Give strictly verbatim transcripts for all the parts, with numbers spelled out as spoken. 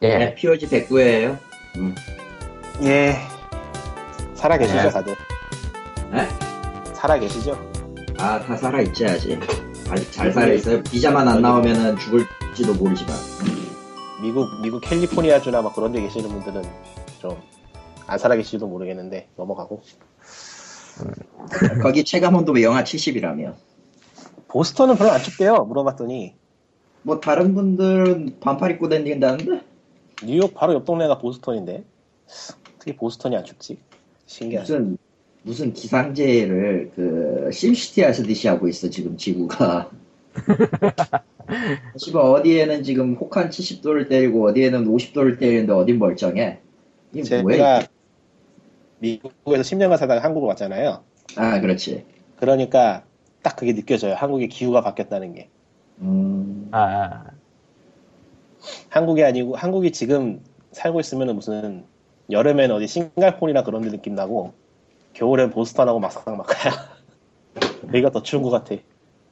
예. 네, 피오지 백구회예요. 음. 예. 살아계시죠, 네. 다들? 네? 살아계시죠? 아, 다 살아있지, 아직. 아직 잘 살아있어요. 비자만 안 나오면은 죽을지도 모르지만. 미국, 미국 캘리포니아주나 막 그런 데 계시는 분들은 좀 안 살아계실지도 모르겠는데, 넘어가고. 음. 거기 체감온도 뭐 영하 칠십이라며. 보스턴은 별로 안 춥대요, 물어봤더니. 뭐 다른 분들은 반팔 입고 다닌다는데? 뉴욕 바로 옆 동네가 보스턴인데 어떻게 보스턴이 안 춥지? 신기하네. 무슨 무슨 기상재를 그 심시티 하시듯이 하고 있어 지금 지구가. 지금 어디에는 지금 혹한 칠십 도를 때리고 어디에는 오십 도를 때리는데 어딘 멀쩡해? 이게 제가 뭐예요? 미국에서 십 년간 살다가 한국으로 왔잖아요. 아 그렇지. 그러니까 딱 그게 느껴져요. 한국의 기후가 바뀌었다는 게. 음... 아. 한국이 아니고 한국이 지금 살고 있으면 무슨 여름엔 어디 싱가포르나 그런 데 느낌 나고 겨울엔 보스턴하고 막상 막가야. 여기가 더 추운 것 같아.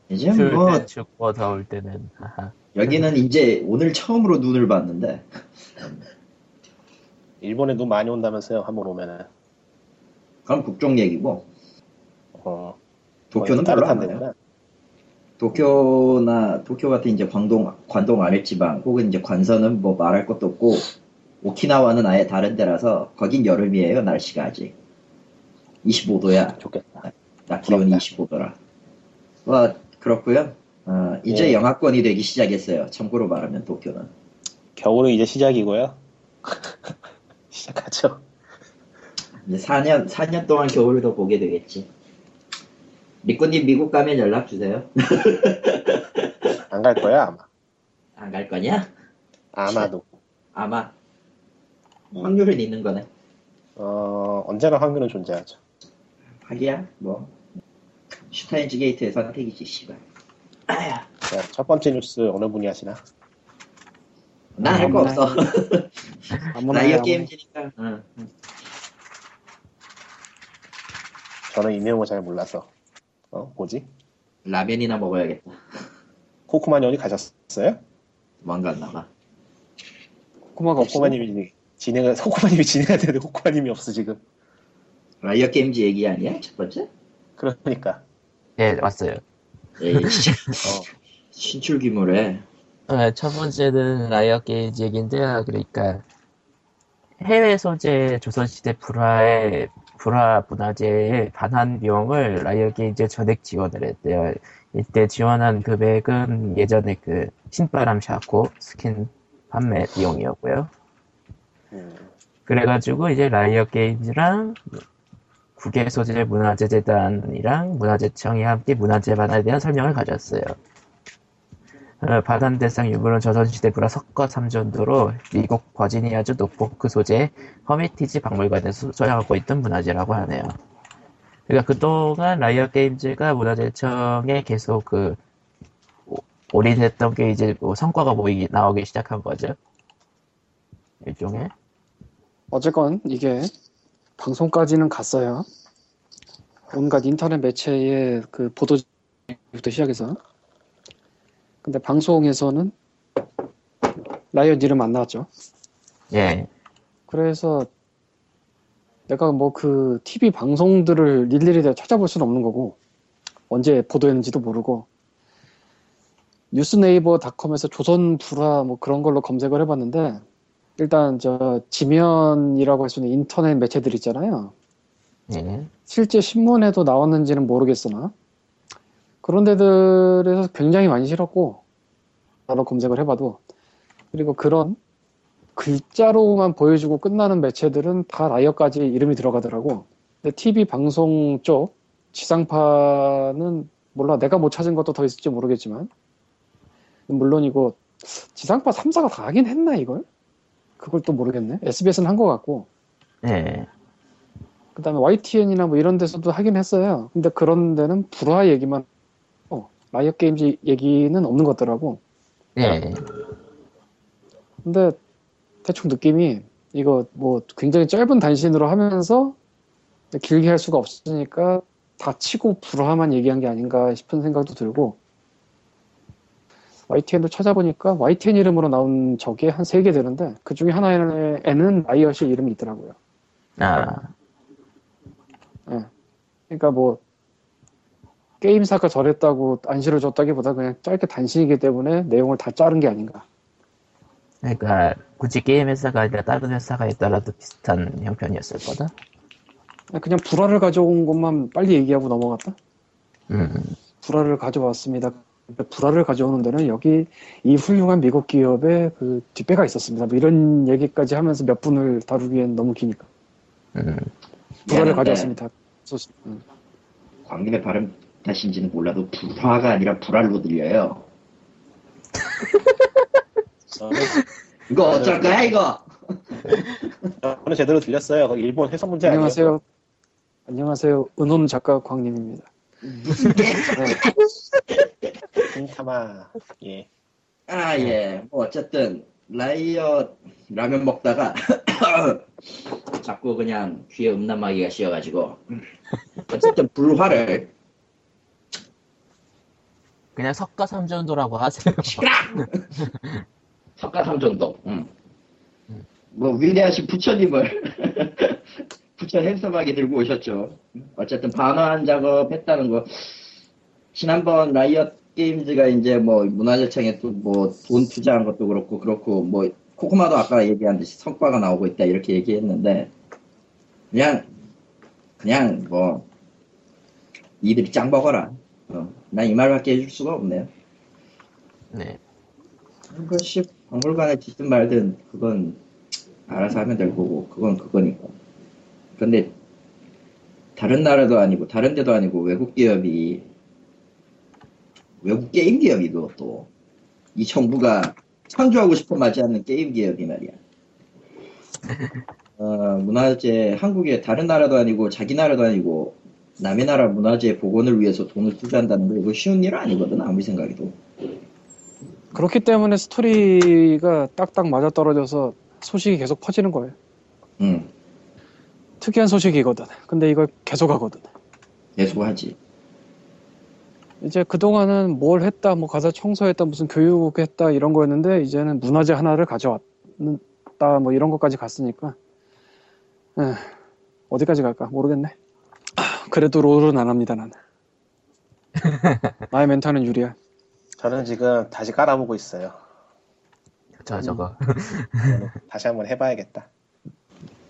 이제 뭐 춥고 더울 때는 아하. 여기는 이제 오늘 처음으로 눈을 봤는데 일본에 눈 많이 온다면서요. 한번 오면은. 그럼 북쪽 얘기고. 어. 도쿄는 별로 안 되나? 도쿄나 도쿄 같은 이제 광동 관동 아랫지방 혹은 이제 관서는 뭐 말할 것도 없고 오키나와는 아예 다른 데라서 거긴 여름이에요. 날씨가 아직 이십오 도야. 좋겠다. 나 기온이 이십오 도라. 와 그렇고요. 어, 이제 예. 영하권이 되기 시작했어요. 참고로 말하면 도쿄는 겨울은 이제 시작이고요. 시작하죠. 이제 사 년 사 년 동안 겨울을 더 보게 되겠지. 리코님 미국 가면 연락 주세요. 안 갈 거야 아마. 안 갈 거냐? 아마도. 아마. 확률은 있는 거네. 어 언제나 확률은 존재하죠. 하기야 뭐. 슈타인즈 게이트의 선택이지 씨발. 아야. 자, 첫 번째 뉴스 어느 분이 하시나? 나 할 거 없어. 라이엇 게임즈니까. 응. 저는 이 내용을 잘 몰라서. 어? 뭐지? 라면이나 먹어야겠다. 코코마님이 가셨어요? 도망갔나봐. 코코마가 코코마님이 진행을 코코마님이 진행해야 되는데 코코마님이 없어 지금. 라이엇 게임즈 얘기 아니야? 첫 번째? 그러니까. 예 네, 왔어요. 예. 어. 신출 규모래. 네, 첫 번째는 라이엇 게임즈 얘기인데요. 그러니까 해외 소재 조선시대 불화의 불화 문화재에 반환 비용을 라이엇 게임즈에 전액 지원을 했대요. 이때 지원한 금액은 예전에 그 신바람 샤코 스킨 판매 비용이었고요. 그래가지고 이제 라이엇 게임즈랑 국외소재 문화재재단이랑 문화재청이 함께 문화재 반환에 대한 설명을 가졌어요. 반환 대상 유무는 조선시대 불화 석과 삼전도로 미국 버지니아주 노포크 소재 허미티지 박물관에서 소장하고 있던 문화재라고 하네요. 그러니까 그동안 라이엇 게임즈가 문화재청에 계속 그 올인했던 게 이제 뭐 성과가 보이기 나오기 시작한 거죠. 일종의 어쨌건 이게 방송까지는 갔어요. 온갖 인터넷 매체의 그 보도부터 시작해서. 근데 방송에서는 라이엇 이름 안 나왔죠. 예. 그래서 내가 뭐 그 티비 방송들을 일일이 다 찾아볼 수는 없는 거고 언제 보도했는지도 모르고 뉴스네이버닷컴에서 조선 불화 뭐 그런 걸로 검색을 해봤는데 일단 저 지면이라고 할 수 있는 인터넷 매체들 있잖아요. 예. 실제 신문에도 나왔는지는 모르겠으나. 그런 데들에서 굉장히 많이 싫었고 바로 검색을 해봐도 그리고 그런 글자로만 보여주고 끝나는 매체들은 다 라이엇까지 이름이 들어가더라고. 근데 티비 방송 쪽 지상파는 몰라 내가 못 찾은 것도 더 있을지 모르겠지만 물론이고 지상파 삼사가 다 하긴 했나 이걸? 그걸 또 모르겠네. 에스비에스는 한 것 같고 네. 그 다음에 와이티엔이나 뭐 이런 데서도 하긴 했어요. 근데 그런 데는 불화 얘기만 라이엇 게임즈 얘기는 없는 것 같더라고. 예. 근데 대충 느낌이 이거 뭐 굉장히 짧은 단신으로 하면서 길게 할 수가 없으니까 다 치고 불화만 얘기한 게 아닌가 싶은 생각도 들고 와이티엔도 찾아보니까 와이티엔 이름으로 나온 저게 한 세 개 되는데 그 중에 하나에는 라이엇이 이름이 있더라고요. 아. 네. 그러니까 뭐 게임사가 저랬다고 안시를 줬다기보다 그냥 짧게 단신이기 때문에 내용을 다 자른 게 아닌가. 그러니까 굳이 게임 회사가 아니라 다른 회사가 있더라도 비슷한 형편이었을 거다. 그냥 불화를 가져온 것만 빨리 얘기하고 넘어갔다. 음. 불화를 가져왔습니다. 불화를 가져오는 데는 여기 이 훌륭한 미국 기업의 그 뒷배가 있었습니다. 뭐 이런 얘기까지 하면서 몇 분을 다루기엔 너무 기니까. 음. 불화를 가져왔습니다. 소식. 음. 광림의 발음 탓인지는 몰라도 불화가 아니라 불알로 들려요. 이거 어쩔 거야 이거. 저는 제대로 들렸어요. 거기 일본 해석 문제 아니에요? 안녕하세요. 안녕하세요. 은혼 작가 광림입니다. 무슨 게? 인타마. 예. 아 예. 뭐 어쨌든 라이엇 라면 먹다가 자꾸 그냥 귀에 음란마귀가 씌어가지고 어쨌든 불화를 그냥 석가삼전도라고 하세요. 석가삼전도. 응. 뭐 위대하신 부처님을 부처 핸섬하게 들고 오셨죠. 어쨌든 반환 작업했다는 거. 지난번 라이엇 게임즈가 이제 뭐 문화재청에 또 뭐 돈 투자한 것도 그렇고 그렇고 뭐 코코마도 아까 얘기한 듯이 성과가 나오고 있다 이렇게 얘기했는데 그냥 그냥 뭐 이들이 짱 먹어라. 어, 난 이 말밖에 해줄 수가 없네요. 네. 그것이 박물관에 짓든 말든 그건 알아서 하면 될 거고 그건 그거니까. 근데 다른 나라도 아니고 다른 데도 아니고 외국 기업이 외국 게임 기업이고 또 이 정부가 창조하고 싶어 마지 않는 게임 기업이 말이야. 어, 문화재 한국에 다른 나라도 아니고 자기 나라도 아니고 남의 나라 문화재 복원을 위해서 돈을 투자한다는 거 이거 쉬운 일은 아니거든 아무리 생각해도. 그렇기 때문에 스토리가 딱딱 맞아떨어져서 소식이 계속 퍼지는 거예요. 음. 특이한 소식이거든. 근데 이걸 계속 하거든. 계속 하지. 이제 그동안은 뭘 했다, 뭐 가사 청소했다, 무슨 교육 했다 이런 거였는데 이제는 문화재 하나를 가져왔다 뭐 이런 것까지 갔으니까 에, 어디까지 갈까 모르겠네. 그래도 롤은 안 합니다 나는. 나의 멘탈은 유리야. 저는 지금 다시 깔아보고 있어요. 저 저거 다시 한번 해봐야겠다.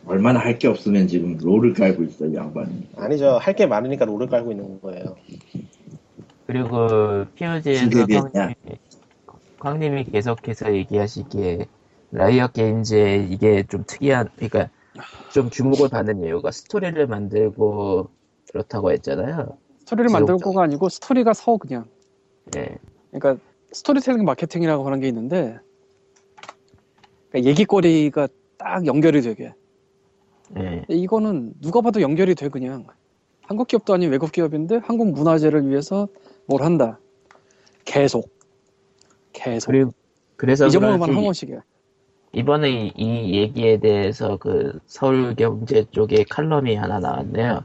얼마나 할 게 없으면 지금 롤을 깔고 있어요 양반이. 아니죠, 할 게 많으니까 롤을 깔고 있는 거예요. 그리고 피오지에서 광님이, 광님이 계속해서 얘기하시기에 라이엇 게임즈에 이게 좀 특이한, 그러니까 좀 주목을 받는 이유가 스토리를 만들고 그렇다고 했잖아요. 스토리를 만들고가 아니고 스토리가 서 그냥. 네. 그러니까 스토리텔링 마케팅이라고 하는 게 있는데 그러니까 얘기거리가 딱 연결이 되게. 네. 이거는 누가 봐도 연결이 돼 그냥. 한국 기업도 아닌 외국 기업인데 한국 문화재를 위해서 뭘 한다. 계속. 계속. 그리고 그래서 이전에만 한 번씩이야. 이번에 이, 이 얘기에 대해서 그 서울경제 쪽에 칼럼이 하나 나왔네요.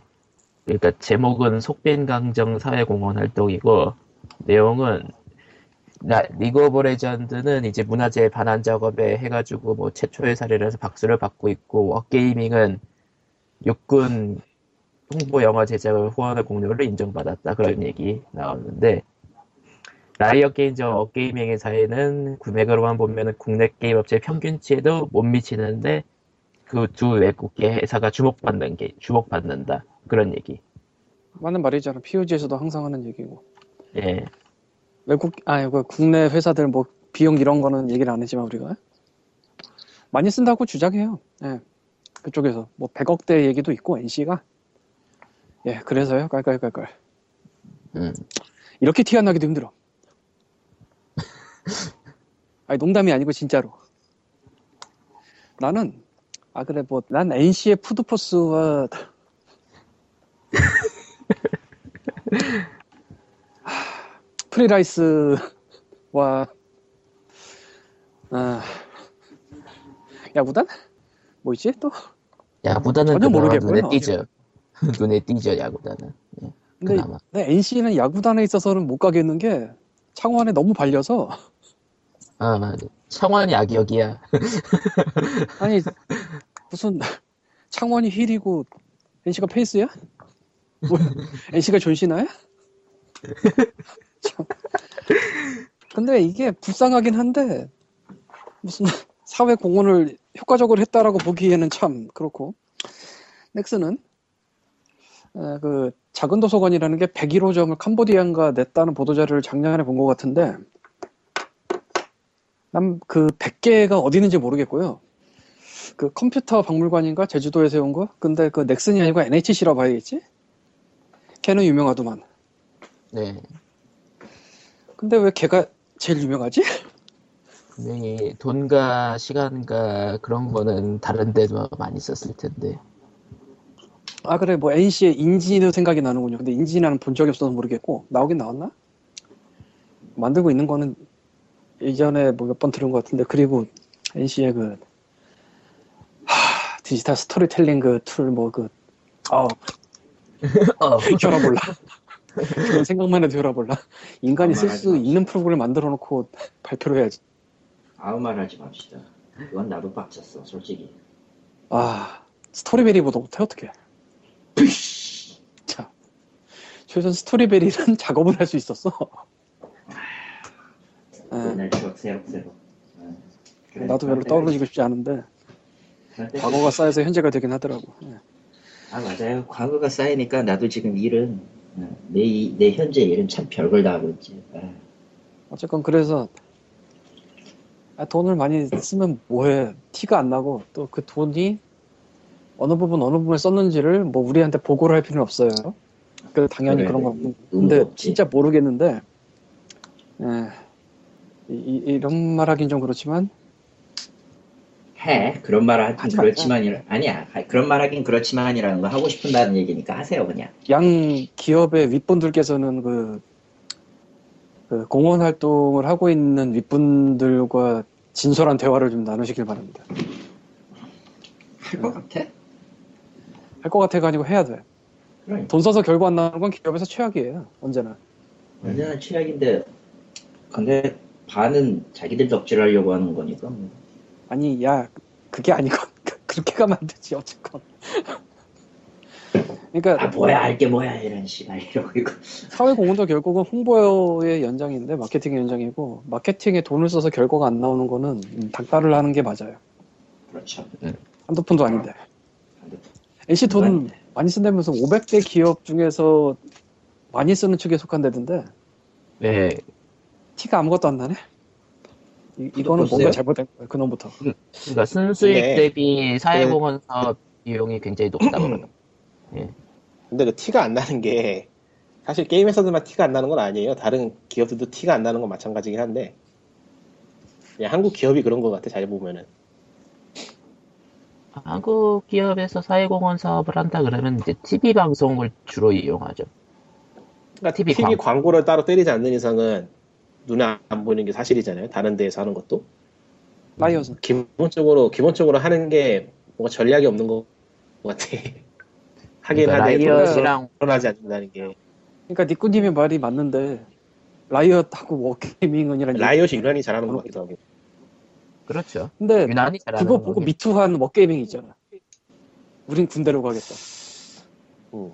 그러니까 제목은 속빈강정 사회공헌 활동이고 내용은 나, 리그 오브 레전드는 이제 문화재 반환 작업에 해가지고 뭐 최초의 사례라서 박수를 받고 있고 워게이밍은 육군 홍보 영화 제작을 후원을 공로를 인정받았다 그런 얘기 나왔는데 라이엇 게임즈 워게이밍의 사례는 구매가로만 보면 국내 게임 업체 평균치에도 못 미치는데 그 두 외국계 회사가 주목받는 게 주목받는다 그런 얘기. 맞는 말이잖아. 피오지에서도 항상 하는 얘기고. 예. 외국 아 이거 국내 회사들 뭐 비용 이런 거는 얘기를 안 했지만 우리가 많이 쓴다고 주장해요. 예. 그쪽에서 뭐 백억대 얘기도 있고 엔씨가. 예. 그래서요. 깔깔깔깔. 음. 이렇게 티 안 나기도 힘들어. 아니 농담이 아니고 진짜로. 나는 아 그래 뭐 난 엔씨의 푸드포스와 프리라이스와 아, 야구단? 뭐 있지 또? 야구단은 전혀 모르겠고요. 눈에 띄죠. 눈에 띄죠 야구단은. 네, 근데, 근데 엔씨는 야구단에 있어서는 못 가겠는 게 창원에 너무 발려서 아, 맞아. 창원이 악역이야. 아니, 무슨, 창원이 힐이고, 엔씨가 페이스야? 뭐, 엔씨가 존시나야? 근데 이게 불쌍하긴 한데, 무슨, 사회 공헌을 효과적으로 했다라고 보기에는 참 그렇고. 넥슨은, 에, 그, 작은 도서관이라는 게 백일 호점을 캄보디아인가 냈다는 보도자료를 작년에 본 것 같은데, 난 그 백 개가 어디 있는지 모르겠고요. 그 컴퓨터 박물관인가 제주도에 세운 거? 근데 그 넥슨이 아니고 엔에이치씨라 봐야겠지? 걔는 유명하더만. 네. 근데 왜 걔가 제일 유명하지? 네, 돈과 시간과 그런 거는 다른 데도 많이 썼을 텐데. 아 그래, 뭐 엔씨의 인지도 생각이 나는군요. 근데 인지는 본 적이 없어서 모르겠고, 나오긴 나왔나? 만들고 있는 거는 이전에 뭐 몇 번 들은 것 같은데. 그리고 엔씨의 그 하, 디지털 스토리텔링 그 툴 뭐 그 어 어 혀라 몰라. 그런 생각만 해도 혀라 몰라. 인간이 쓸 수 있는 프로그램을 만들어 놓고 발표를 해야지. 아무 말 하지 맙시다. 이건 나도 빡쳤어 솔직히. 아 스토리베리보다 못해 어떻게? 자, 최소한 스토리베리는 작업을 할 수 있었어. 맨날 새록새록. 나도 별로 떠오르고 싶지 않은데 과거가 쌓여서 현재가 되긴 하더라고. 네. 아 맞아요. 과거가 쌓이니까 나도 지금 일은 내, 내 현재 일은 참 별걸 다 하고 있지. 아. 어쨌건 그래서 아, 돈을 많이 쓰면 뭐해. 티가 안 나고 또 그 돈이 어느 부분 어느 부분에 썼는지를 뭐 우리한테 보고를 할 필요는 없어요. 그 당연히 그래, 그런 거 없는. 근데 진짜 모르겠는데. 예. 이, 이런 말 하긴 좀 그렇지만 해 그런 말 하긴 그렇지만 해. 아니야 그런 말 하긴 그렇지만이라는 거 하고 싶은다는 얘기니까 하세요 그냥. 양 기업의 윗분들께서는 그, 그 공헌 활동을 하고 있는 윗분들과 진솔한 대화를 좀 나누시길 바랍니다. 할 것 같아? 할 것 같아가 아니고 해야 돼. 그러니까. 돈 써서 결과 안 나오는 건 기업에서 최악이에요. 언제나. 언제나 최악인데 근데 반은 자기들 덕질하려고 하는 거니까. 아니 야 그게 아니고 그렇게 가면 안 되지 어쨌건. 그러니까 아 뭐야 알게 뭐야 이런 씨발 이러고 이거. 사회공헌도 결국은 홍보의 연장인데 마케팅의 연장이고 마케팅에 돈을 써서 결과가 안 나오는 거는 닭다를 하는 게 맞아요. 그렇죠. 네. 한두 푼도 아닌데. 엔씨 돈 많이 쓴다면서 오백 대 기업 중에서 많이 쓰는 축에 속한다던데. 네. 티가 아무것도 안 나네. 이, 이거는 보세요. 뭔가 잘못된 거예요. 그놈부터. 그러니까 순수익 네. 대비 사회공헌 사업 네. 비용이 굉장히 높다고 그러는 예. 근데 그 티가 안 나는 게 사실 게임에서도만 티가 안 나는 건 아니에요. 다른 기업들도 티가 안 나는 건 마찬가지긴 한데 그냥 한국 기업이 그런 것 같아. 잘 보면은. 한국 기업에서 사회공헌 사업을 한다 그러면 이제 티비 방송을 주로 이용하죠. 그러니까 티비, 티비 광고. 광고를 따로 때리지 않는 이상은 눈에 안 보이는 게 사실이잖아요. 다른 데에서 하는 것도. 라이엇은 기본적으로 기본적으로 하는 게 뭔가 전략이 없는 것 같아. 하긴 그러니까 하되 라이엇이랑 결혼하지 않는다는 게. 그러니까 니꾸님의 말이 맞는데 라이엇하고 워게이밍은이란. 라이엇이 유난히 잘하는 것 같기도 하고. 그렇죠. 근데 그거 보고 거긴. 미투한 워게이밍 있잖아. 우린 군대로 가겠다. 오.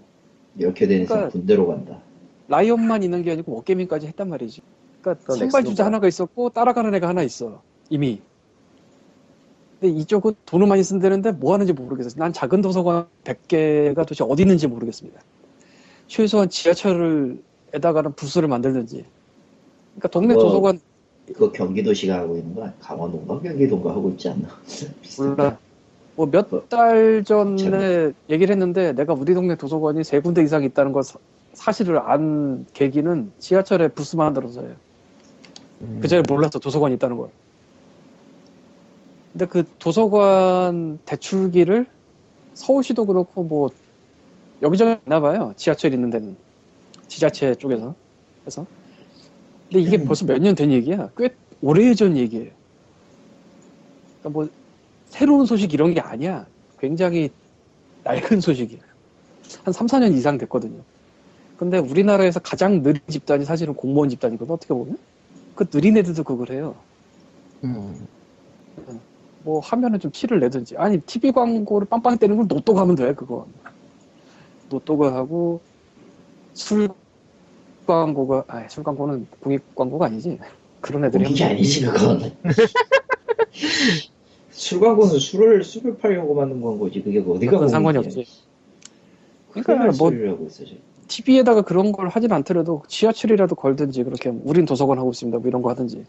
이렇게 되니까 그러니까 군대로 간다. 라이언만 있는 게 아니고 워게이밍까지 했단 말이지. 그러니까 선발 주자 하나가 있었고 따라가는 애가 하나 있어. 이미. 근데 이쪽은 돈을 많이 쓴다는데 뭐 하는지 모르겠어. 난 작은 도서관 백 개가 도대체 어디 있는지 모르겠습니다. 최소한 지하철에다가는 부스를 만들든지. 그러니까 동네 뭐. 도서관 그거 경기도시가 하고 있는 거야? 강원도인가? 경기도인가 하고 있지 않나? 몰라. 뭐 몇 달 전에 참... 얘기를 했는데 내가 우리 동네 도서관이 세 군데 이상 있다는 걸 사, 사실을 안 계기는 지하철에 부스 만들어서예요. 음... 그 전에 몰랐어 도서관이 있다는 걸. 근데 그 도서관 대출기를 서울시도 그렇고 뭐 여기저기 있나 봐요. 지하철 있는 데는. 지자체 쪽에서. 그래서 근데 이게 벌써 몇 년 된 얘기야. 꽤 오래전 얘기예요. 그러니까 뭐 새로운 소식 이런 게 아니야. 굉장히 낡은 소식이에요. 한 삼, 사 년 이상 됐거든요. 근데 우리나라에서 가장 느린 집단이 사실은 공무원 집단이거든. 어떻게 보면. 그 느린 애들도 그걸 해요. 음. 뭐 하면은 좀 티를 내든지. 아니 티비 광고를 빵빵 때리는 건 노또가 하면 돼. 그건 노또가 하고 술 광고가 아니 술 광고는 공익 광고가 아니지. 그런 애들이 공익이 아니지 그건. 술 광고는 술을 술을 팔려고 만든 광고지. 그게 뭐 어디가 그건 상관이 없지. 그러니까 뭐 티비에다가 그런 걸 하진 않더라도 지하철이라도 걸든지 그렇게 우린 도서관 하고 있습니다 뭐 이런 거 하든지.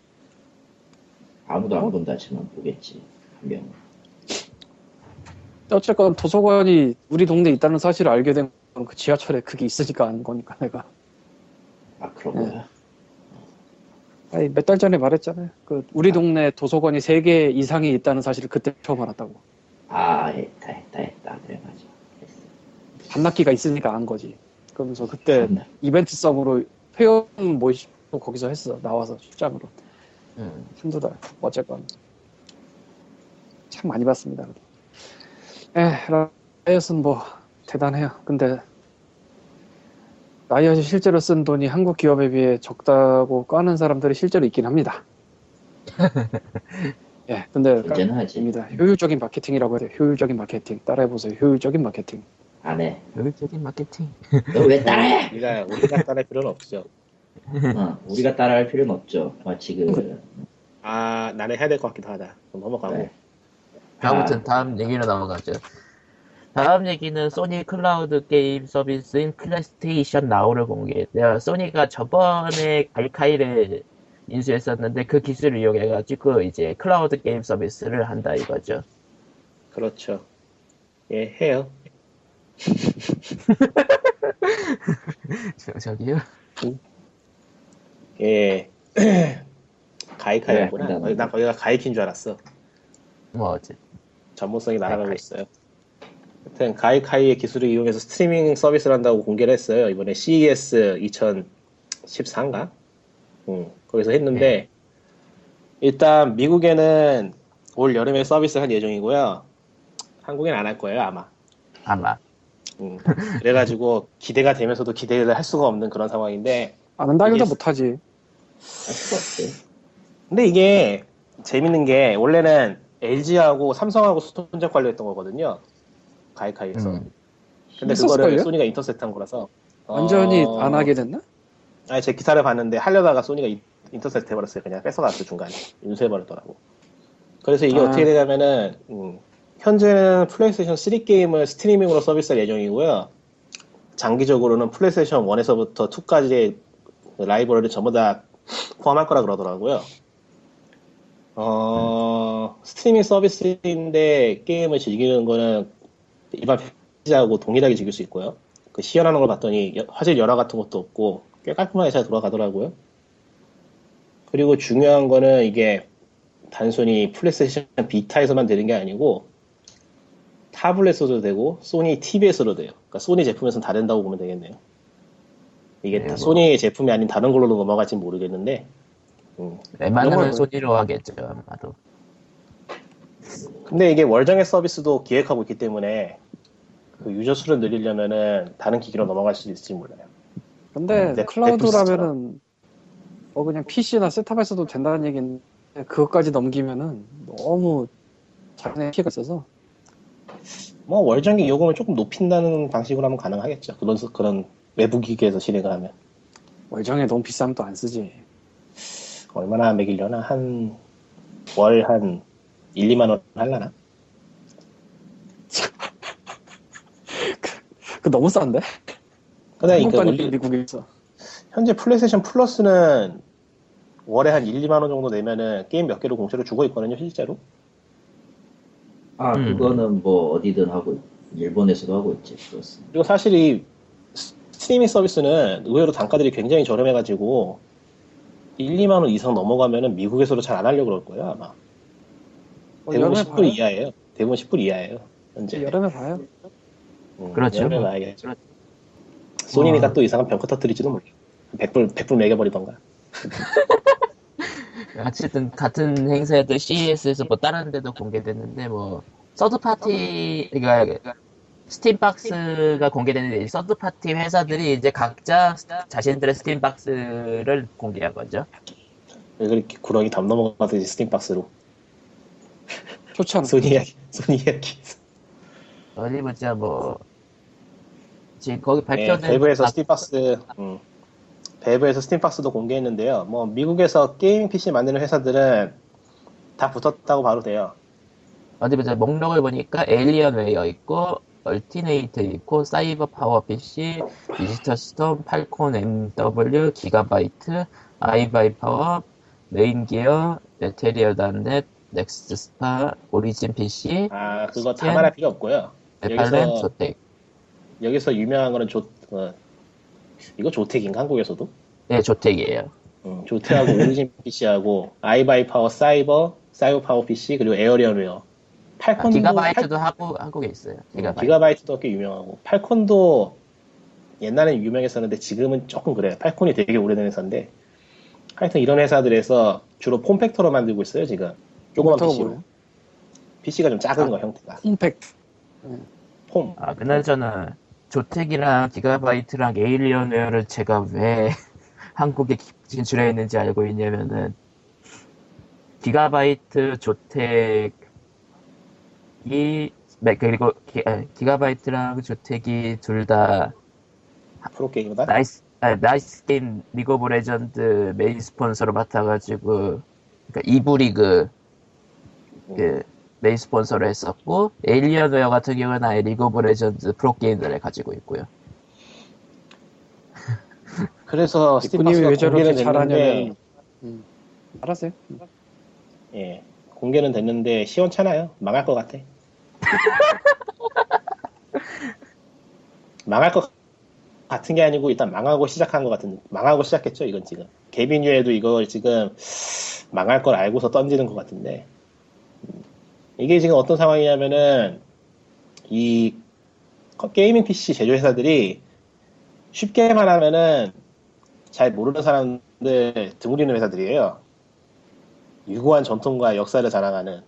아무도 안 어? 본다지만 보겠지 한 명은. 어쨌건 도서관이 우리 동네에 있다는 사실을 알게 된 건 그 지하철에 그게 있으니까 아는 거니까 내가. 아 그런 거야? 네. 아니 몇 달 전에 말했잖아요. 그 우리 아. 동네 도서관이 세 개 이상이 있다는 사실을 그때 처음 알았다고. 아 했다 했다 했다 그래가지고. 반납기가 있으니까 안 거지. 그러면서 그때 반납. 이벤트성으로 회원 모시고 거기서 했어. 나와서 출장으로. 음. 한두 달. 어쨌건. 참 많이 봤습니다. 에, 라이엇은 뭐 대단해요. 근데 라이엇이 실제로 쓴 돈이 한국 기업에 비해 적다고 까는 사람들이 실제로 있긴 합니다. 예, 근데 까입니다. 효율적인 마케팅이라고 해요. 효율적인 마케팅. 따라해보세요. 효율적인 마케팅. 안 해. 효율적인 마케팅. 너 왜 따라해? 우리가, 우리가 따라할 필요는 없죠. 어, 우리가 따라할 필요는 없죠. 마치 그... 아, 나는 해야 될 것 같기도 하다. 그럼 넘어가고. 네. 아무튼 다음 얘기로 넘어가죠. 다음 얘기는 소니 클라우드 게임 서비스인 플레이스테이션 나우를 공개했대요. 소니가 저번에 가이카이를 인수했었는데 그 기술을 이용해가지고 이제 클라우드 게임 서비스를 한다 이거죠. 그렇죠. 예, 해요. 저, 저기요? 응. 예. 가이카이였구나. 네, 난 거기가 가이키인 줄 알았어. 뭐 어째 전문성이 날아가고 있어요. 하여튼 가이카이의 기술을 이용해서 스트리밍 서비스를 한다고 공개를 했어요. 이번에 씨이에스 이천십사인가? 응. 거기서 했는데 네. 일단 미국에는 올 여름에 서비스를 할 예정이고요. 한국엔 안 할 거예요 아마. 아마. 응. 그래가지고 기대가 되면서도 기대를 할 수가 없는 그런 상황인데 안 한다기보다 이게... 못하지. 할 수가 없지. 근데 이게 재밌는 게 원래는 엘지하고 삼성하고 손잡고 하려 했던 거거든요. 가이카이에서. 음. 근데 그거를 걸려? 소니가 인터셉트 한 거라서. 완전히 어... 안 하게 됐나? 아니 제 기사를 봤는데 하려다가 소니가 인터셉트 해버렸어요. 그냥 뺏어갔어 중간에. 인수해버렸더라고. 그래서 이게 아. 어떻게 되냐면은 음, 현재는 플레이스테이션 쓰리 게임을 스트리밍으로 서비스할 예정이고요. 장기적으로는 플레이스테이션 원에서부터 투까지의 라이브러리를 전부 다 포함할 거라 그러더라고요. 어, 음. 스트리밍 서비스인데 게임을 즐기는 거는 일반 피씨하고 동일하게 즐길 수 있고요. 그 시연하는 걸 봤더니 화질 열화 같은 것도 없고 꽤 깔끔하게 잘 돌아가더라고요. 그리고 중요한 거는 이게 단순히 플레이스테이션 비타에서만 되는 게 아니고 타블렛에서도 되고 소니 티비에서도 돼요. 그러니까 소니 제품에서는 다 된다고 보면 되겠네요. 이게 네, 뭐. 소니 제품이 아닌 다른 걸로 넘어갈지는 모르겠는데 음. 웬만하면 소니로 하겠죠 아마도. 근데 이게 월정액 서비스도 기획하고 있기 때문에 그 유저 수를 늘리려면은 다른 기기로 넘어갈 수도 있을지 몰라요. 근데 음, 클라우드라면은 뭐 그냥 피씨나 셋탑에서도 된다는 얘기인데 그것까지 넘기면은 너무 작은 피해가 있어서 뭐 월정액 요금을 조금 높인다는 방식으로 하면 가능하겠죠. 그런 그런 외부 기계에서 실행을 하면. 월정액 너무 비싸면 또 안 쓰지. 얼마나 매기려나? 한 월 한 일, 이만 원 할라나? 그, 그 너무 싼데? 근데 이거 미국에서 현재 플레이스테이션 플러스는 월에 한 일, 이만 원 정도 내면은 게임 몇 개로 공짜로 주고 있거든요 실제로. 아 음. 그거는 뭐 어디든 하고 일본에서도 하고 있지 플러스. 그리고 사실 이 스트리밍 서비스는 의외로 단가들이 굉장히 저렴해가지고 일, 이만 원 이상 넘어가면은 미국에서도 잘 안 하려고 그럴 거예요, 아마. 어, 대부분 십 불 봐요? 이하예요. 대부분 십 불 이하예요, 현재. 여름에 봐요? 음, 그렇죠. 여름에 봐야겠죠. 소니니까 또 이상한 병 터뜨릴지도 몰라. 백 불, 백 불 매겨버리던가. 어쨌든, 같은 행사였던 씨이에스에서 뭐 다른 데도 공개됐는데, 뭐, 서드파티, 그러니까, 스팀박스가 공개되는 서드파티 회사들이 이제 각자 자신들의 스팀박스를 공개한 거죠. 왜 그렇게 구렁이 담 넘어가듯이 스팀박스로 초창 소니 이야기 소니 이야기 어디 보자. 뭐 지금 거기 발표된 네, 밸브에서 아, 스팀박스 아. 음. 밸브에서 스팀박스도 공개했는데요. 뭐 미국에서 게임 피씨 만드는 회사들은 다 붙었다고 봐도 돼요. 어디 보자. 목록을 보니까 엘리언웨어 있고 얼티네이트 있고 사이버파워피씨, 비지터스톰, 팔콘 엠더블유, 기가바이트, 아이바이파워, 메인기어, 메테리얼단넷, 넥스트스파, 오리진 피씨. 아 그거 다 말할 필요 없고요. 에팔렌, 조텍. 여기서 유명한 거는 조 어, 이거 조텍인가 한국에서도? 네 조텍이에요. 음, 조텍하고 오리진 피씨하고 아이바이파워, 사이버, 사이버파워피씨 그리고 에어리언웨어. 팔콘도 아, 기가바이트도 팔... 한국, 한국에 있어요. 기가바이트. 기가바이트도 꽤 유명하고 팔콘도 옛날엔 유명했었는데 지금은 조금 그래요. 팔콘이 되게 오래된 회사인데 하여튼 이런 회사들에서 주로 폼팩터로 만들고 있어요. 지금 조그만 피씨로. 피씨가 좀 작은 아, 거 형태가 폼팩트 음. 폼. 아 그나저나 조텍이랑 기가바이트랑 에일리언웨어를 제가 왜 한국에 진출해 있는지 알고 있냐면은 기가바이트 조텍 이 그리고 기, 기가바이트랑 조텍이 둘 다 프로게이머다? 나이스, 아, 나이스 게임 리그 오브 레전드 메인 스폰서로 맡아가지고 그러니까 이부 리그 그 메인 스폰서로 했었고 에일리언웨어 같은 경우는 아예 리그 오브 레전드 프로게이머를 가지고 있고요. 그래서 스팀박스가 공개는 저렇게 잘하냐면 음. 알았어요. 예. 공개는 됐는데 시원찮아요. 망할 것 같아. 망할 것 같은 게 아니고 일단 망하고 시작한 것 같은 망하고 시작했죠. 이건 지금 개빈유에도 이걸 지금 망할 걸 알고서 던지는 것 같은데 이게 지금 어떤 상황이냐면은 이 게이밍 피씨 제조회사들이 쉽게 말하면은 잘 모르는 사람들 드무리는 회사들이에요. 유구한 전통과 역사를 자랑하는.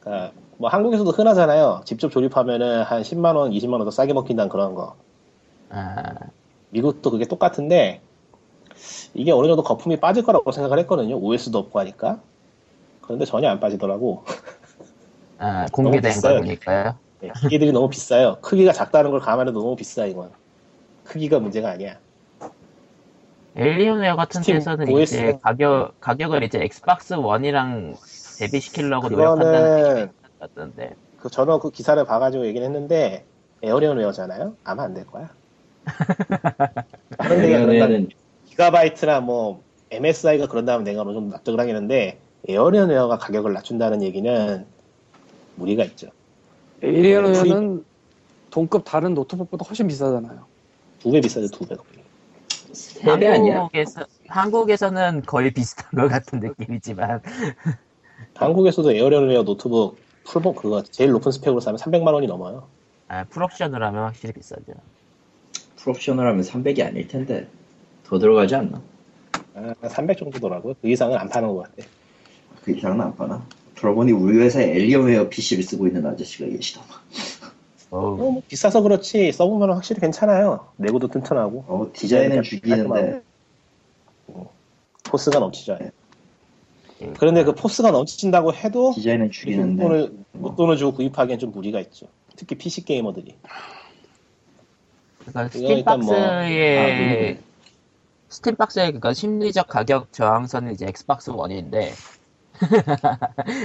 그러니까 뭐 한국에서도 흔하잖아요. 직접 조립하면은 한 십만 원, 이십만 원 더 싸게 먹힌다는 그런 거. 아... 미국도 그게 똑같은데 이게 어느 정도 거품이 빠질 거라고 생각을 했거든요. 오에스도 없고 하니까. 그런데 전혀 안 빠지더라고. 아 공개된 거 보니까요. 네, 기계들이 너무 비싸요. 크기가 작다는 걸 감안해도 너무 비싸 이건. 크기가 문제가 아니야. 엘리언웨어 같은 데서는 오에스... 이제 가격, 가격을 이제 엑스박스 원이랑 대비시키려고 노력한다는 얘기였던데. 그 저는 그 기사를 봐가지고 얘기를 했는데 에어리언웨어잖아요? 아마 안 될 거야. 다른 데가 그런다면 기가바이트나 뭐 엠에스아이가 그런다면 내가 좀 납득을 하겠는데 에어리언웨어가 가격을 낮춘다는 얘기는 무리가 있죠. 에어리언웨어는 동급 다른 노트북보다 훨씬 비싸잖아요. 두 배 비싸죠, 두 배. 한국에서, 한국에서는 거의 비슷한 것 같은 느낌이지만 한국에서도 에어리언웨어 노트북 풀버 그거 제일 높은 스펙으로 사면 삼백만 원이 넘어요. 아 풀옵션으로 하면 확실히 비싸죠. 풀옵션으로 하면 삼백이 아닐 텐데 더 들어가지 않나? 아, 삼백 정도더라고요. 그 이상은 안 파는 것 같아. 그 이상은 안 파나? 들어보니 우리 회사에 엘리언웨어 피씨를 쓰고 있는 아저씨가 계시더만. 어, 뭐 비싸서 그렇지 써보면 확실히 괜찮아요. 내구도 튼튼하고. 어, 디자인은 죽이는데 어, 포스가 넘치죠. 예. 그런데 그 포스가 넘친다고 해도 디자인은 죽이는데 돈을 못 돈을 주고 구입하기엔 좀 무리가 있죠. 특히 피씨 게이머들이. 그러니까 스팀박스의 뭐, 아, 스팀박스의 그러니까 심리적 가격 저항선은 이제 엑스박스 원인데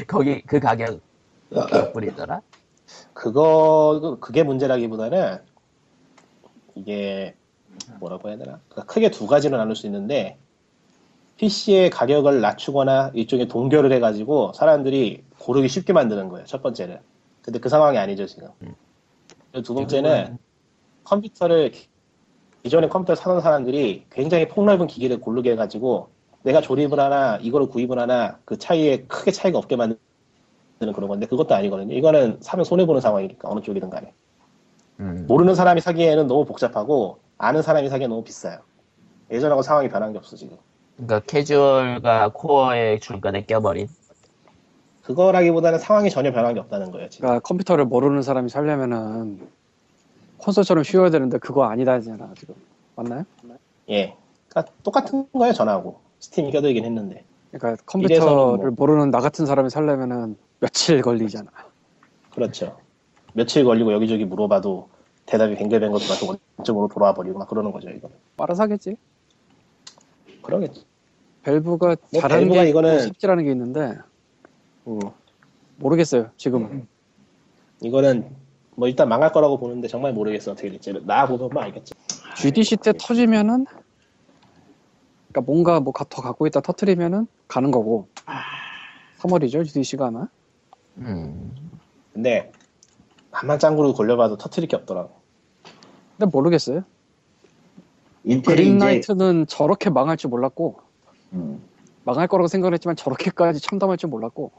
거기 그 가격 몇 불이더라? 그거 그게 문제라기보다는 이게 뭐라고 해야 되나? 그러니까 크게 두 가지로 나눌 수 있는데 피씨의 가격을 낮추거나 일종의 동결을 해가지고 사람들이 고르기 쉽게 만드는 거예요. 첫 번째는. 근데 그 상황이 아니죠 지금. 두 번째는 컴퓨터를 기존에 컴퓨터 사던 사람들이 굉장히 폭넓은 기기를 고르게 해가지고 내가 조립을 하나 이거를 구입을 하나 그 차이에 크게 차이가 없게 만드는. 그런 건데 그것도 아니거든요. 이거는 사면 손해보는 상황이니까 어느 쪽이든 간에. 음. 모르는 사람이 사기에는 너무 복잡하고 아는 사람이 사기에는 너무 비싸요. 예전하고 상황이 변한 게 없어 지금. 그러니까 캐주얼과 코어의 중간에 껴버린? 그거라기보다는 상황이 전혀 변한 게 없다는 거예요 지금. 그러니까 컴퓨터를 모르는 사람이 살려면은 콘솔처럼 쉬워야 되는데 그거 아니다 하잖아 지금. 맞나요? 맞나요? 예. 그러니까 똑같은 거예요 전하고. 스팀이 껴들긴 했는데. 그러니까 컴퓨터를 뭐... 모르는 나 같은 사람이 살려면은 며칠 걸리잖아. 그렇죠. 며칠 걸리고 여기저기 물어봐도 대답이 뱅글뱅글 돌아서 원점으로 돌아와 버리고 막 그러는 거죠, 이거. 빨아서 하겠지. 그러겠지. 밸브가 뭐, 잘하는 게 이거는... 쉽지라는 게 있는데 음. 모르겠어요, 지금은. 음. 이거는 뭐 일단 망할 거라고 보는데 정말 모르겠어, 어떻게 될지. 나 보면만 알겠지. 지디씨 때 터지면은 그러니까 뭔가 뭐 더 갖고 있다 터트리면은 가는 거고. 삼월이죠, 지디씨가 아마. 음. 근데 한만 짱구로 걸려봐도 터트릴 게 없더라고. 근데 모르겠어요. 그린라이트는 이제... 저렇게 망할 줄 몰랐고 음. 망할 거라고 생각했지만 저렇게까지 첨담할 줄 몰랐고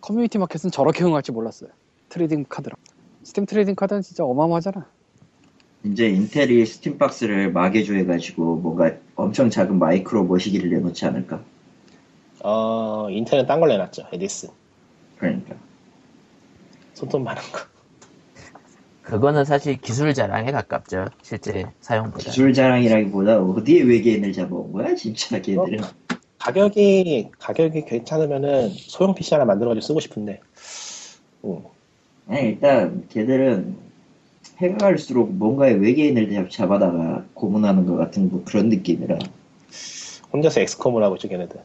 커뮤니티 마켓은 저렇게 흥할 줄 몰랐어요. 트레이딩 카드랑 스팀 트레이딩 카드는 진짜 어마어마하잖아. 이제 인텔이 스팀박스를 마개조해가지고 뭔가 엄청 작은 마이크로 모시기를 내놓지 않을까? 어... 인텔은 딴 걸 내놨죠. 에디슨. 그러니까 손톱 많은 거. 그거는 사실 기술 자랑에 가깝죠. 실제 사용보다. 기술 자랑이라기보다 어디에 외계인을 잡아온 거야? 진짜 걔들은. 어, 가격이 가격이 괜찮으면은 소형 피씨 하나 만들어가지고 쓰고 싶은데. 어. 아니, 일단 걔들은 해가 갈수록 뭔가의 외계인을 잡아다가 고문하는 것 같은 뭐 그런 느낌이라. 혼자서 엑스컴을 하고 있죠 걔네들.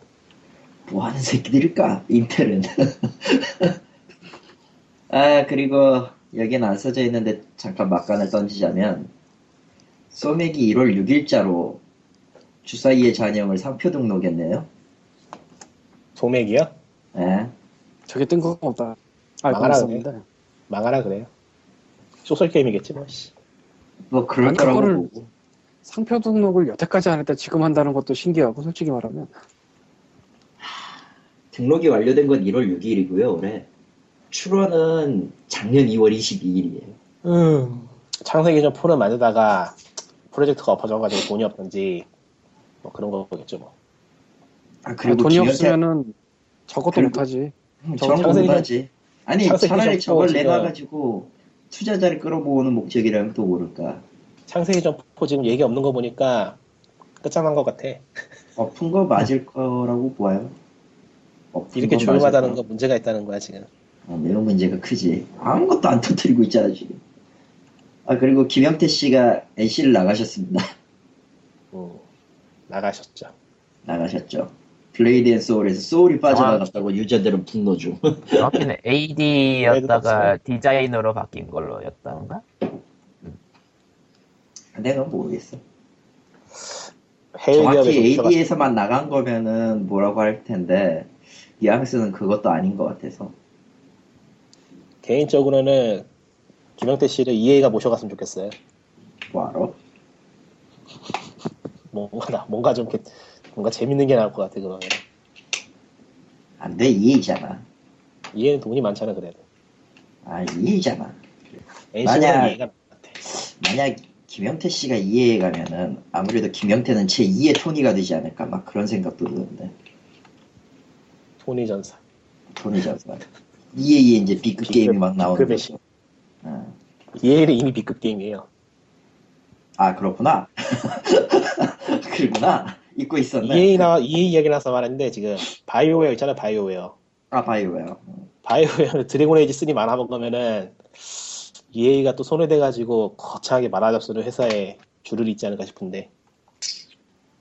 뭐 하는 새끼들일까? 인텔은. 아, 그리고 여긴 안 써져 있는데 잠깐 막간을 던지자면 소맥이 일월 육일자로 주사위의 잔영을 상표 등록했네요. 소맥이요? 예. 저게 뜬금없다. 아, 망하라 그래요. 망하라 그래요. 소설 게임이겠지 뭐. 뭐 그럴 거라고 보고. 상표 등록을 여태까지 안 했다 지금 한다는 것도 신기하고 솔직히 말하면. 하, 등록이 완료된 건 일월 육일이고요 올해. 출원은 작년 이월 이십이일이에요. 음. 창세기전 포를 만들다가 프로젝트가 엎어져가지고 돈이 없는지 뭐 그런 거 보겠죠 뭐. 아, 그리고 아, 돈이 기억해... 없으면은 저것도 못하지. 저것도 창세기전... 못하지. 아니 차라리 저걸 내놔가지고 지금... 투자자를 끌어모으는 목적이라면 또 모를까. 창세기전 포 지금 얘기 없는 거 보니까 끝장난 것 같아. 엎은 거 맞을 거라고 봐요. 이렇게 조용하다는 거 문제가 있다는 거야 지금. 아, 매우 문제가 크지. 아무것도 안 터뜨리고 있잖아 지금. 아, 그리고 김영태 씨가 엔씨를 나가셨습니다. 오, 나가셨죠. 나가셨죠. 블레이드 앤 소울에서 소울이 빠져나갔다고 유저들은 분노 중. 정확히는 에이디였다가 디자이너로 바뀐 걸로였던가? 응. 내가 모르겠어. 정확히 에이디에서만 나간 거면은 뭐라고 할 텐데 뉘앙스는 그것도 아닌 것 같아서. 개인적으로는 김영태 씨를 이에이가 모셔갔으면 좋겠어요. 뭐하러? 뭔가 뭔가 좀 뭔가 재밌는 게 나올 것 같아 그러면. 안 돼, 이에이잖아. 이에이는 돈이 많잖아 그래도. 아, 이에이잖아. 만약 이에이가 만약 김영태 씨가 이에이에 가면은 아무래도 김영태는 제 이의 토니가 되지 않을까 막 그런 생각도 드는데. 토니 전사. 토니 전사. 이에이에 이제 B급 게임이 막 나오는 거죠. 어. 이에이는 이미 B급 게임이에요. 아, 그렇구나. 그렇구나. 잊고 있었네. 이에이 나 이에이 이야기 나서 말했는데 지금 바이오웨어 있잖아 바이오웨어. 아, 바이오웨어. 바이오웨어는 드래곤 에이지 쓰리 만화 먹으면은 이에이가 또 손해돼가지고 거창하게 만화 접수를 회사에 줄을 잇지 않을까 싶은데.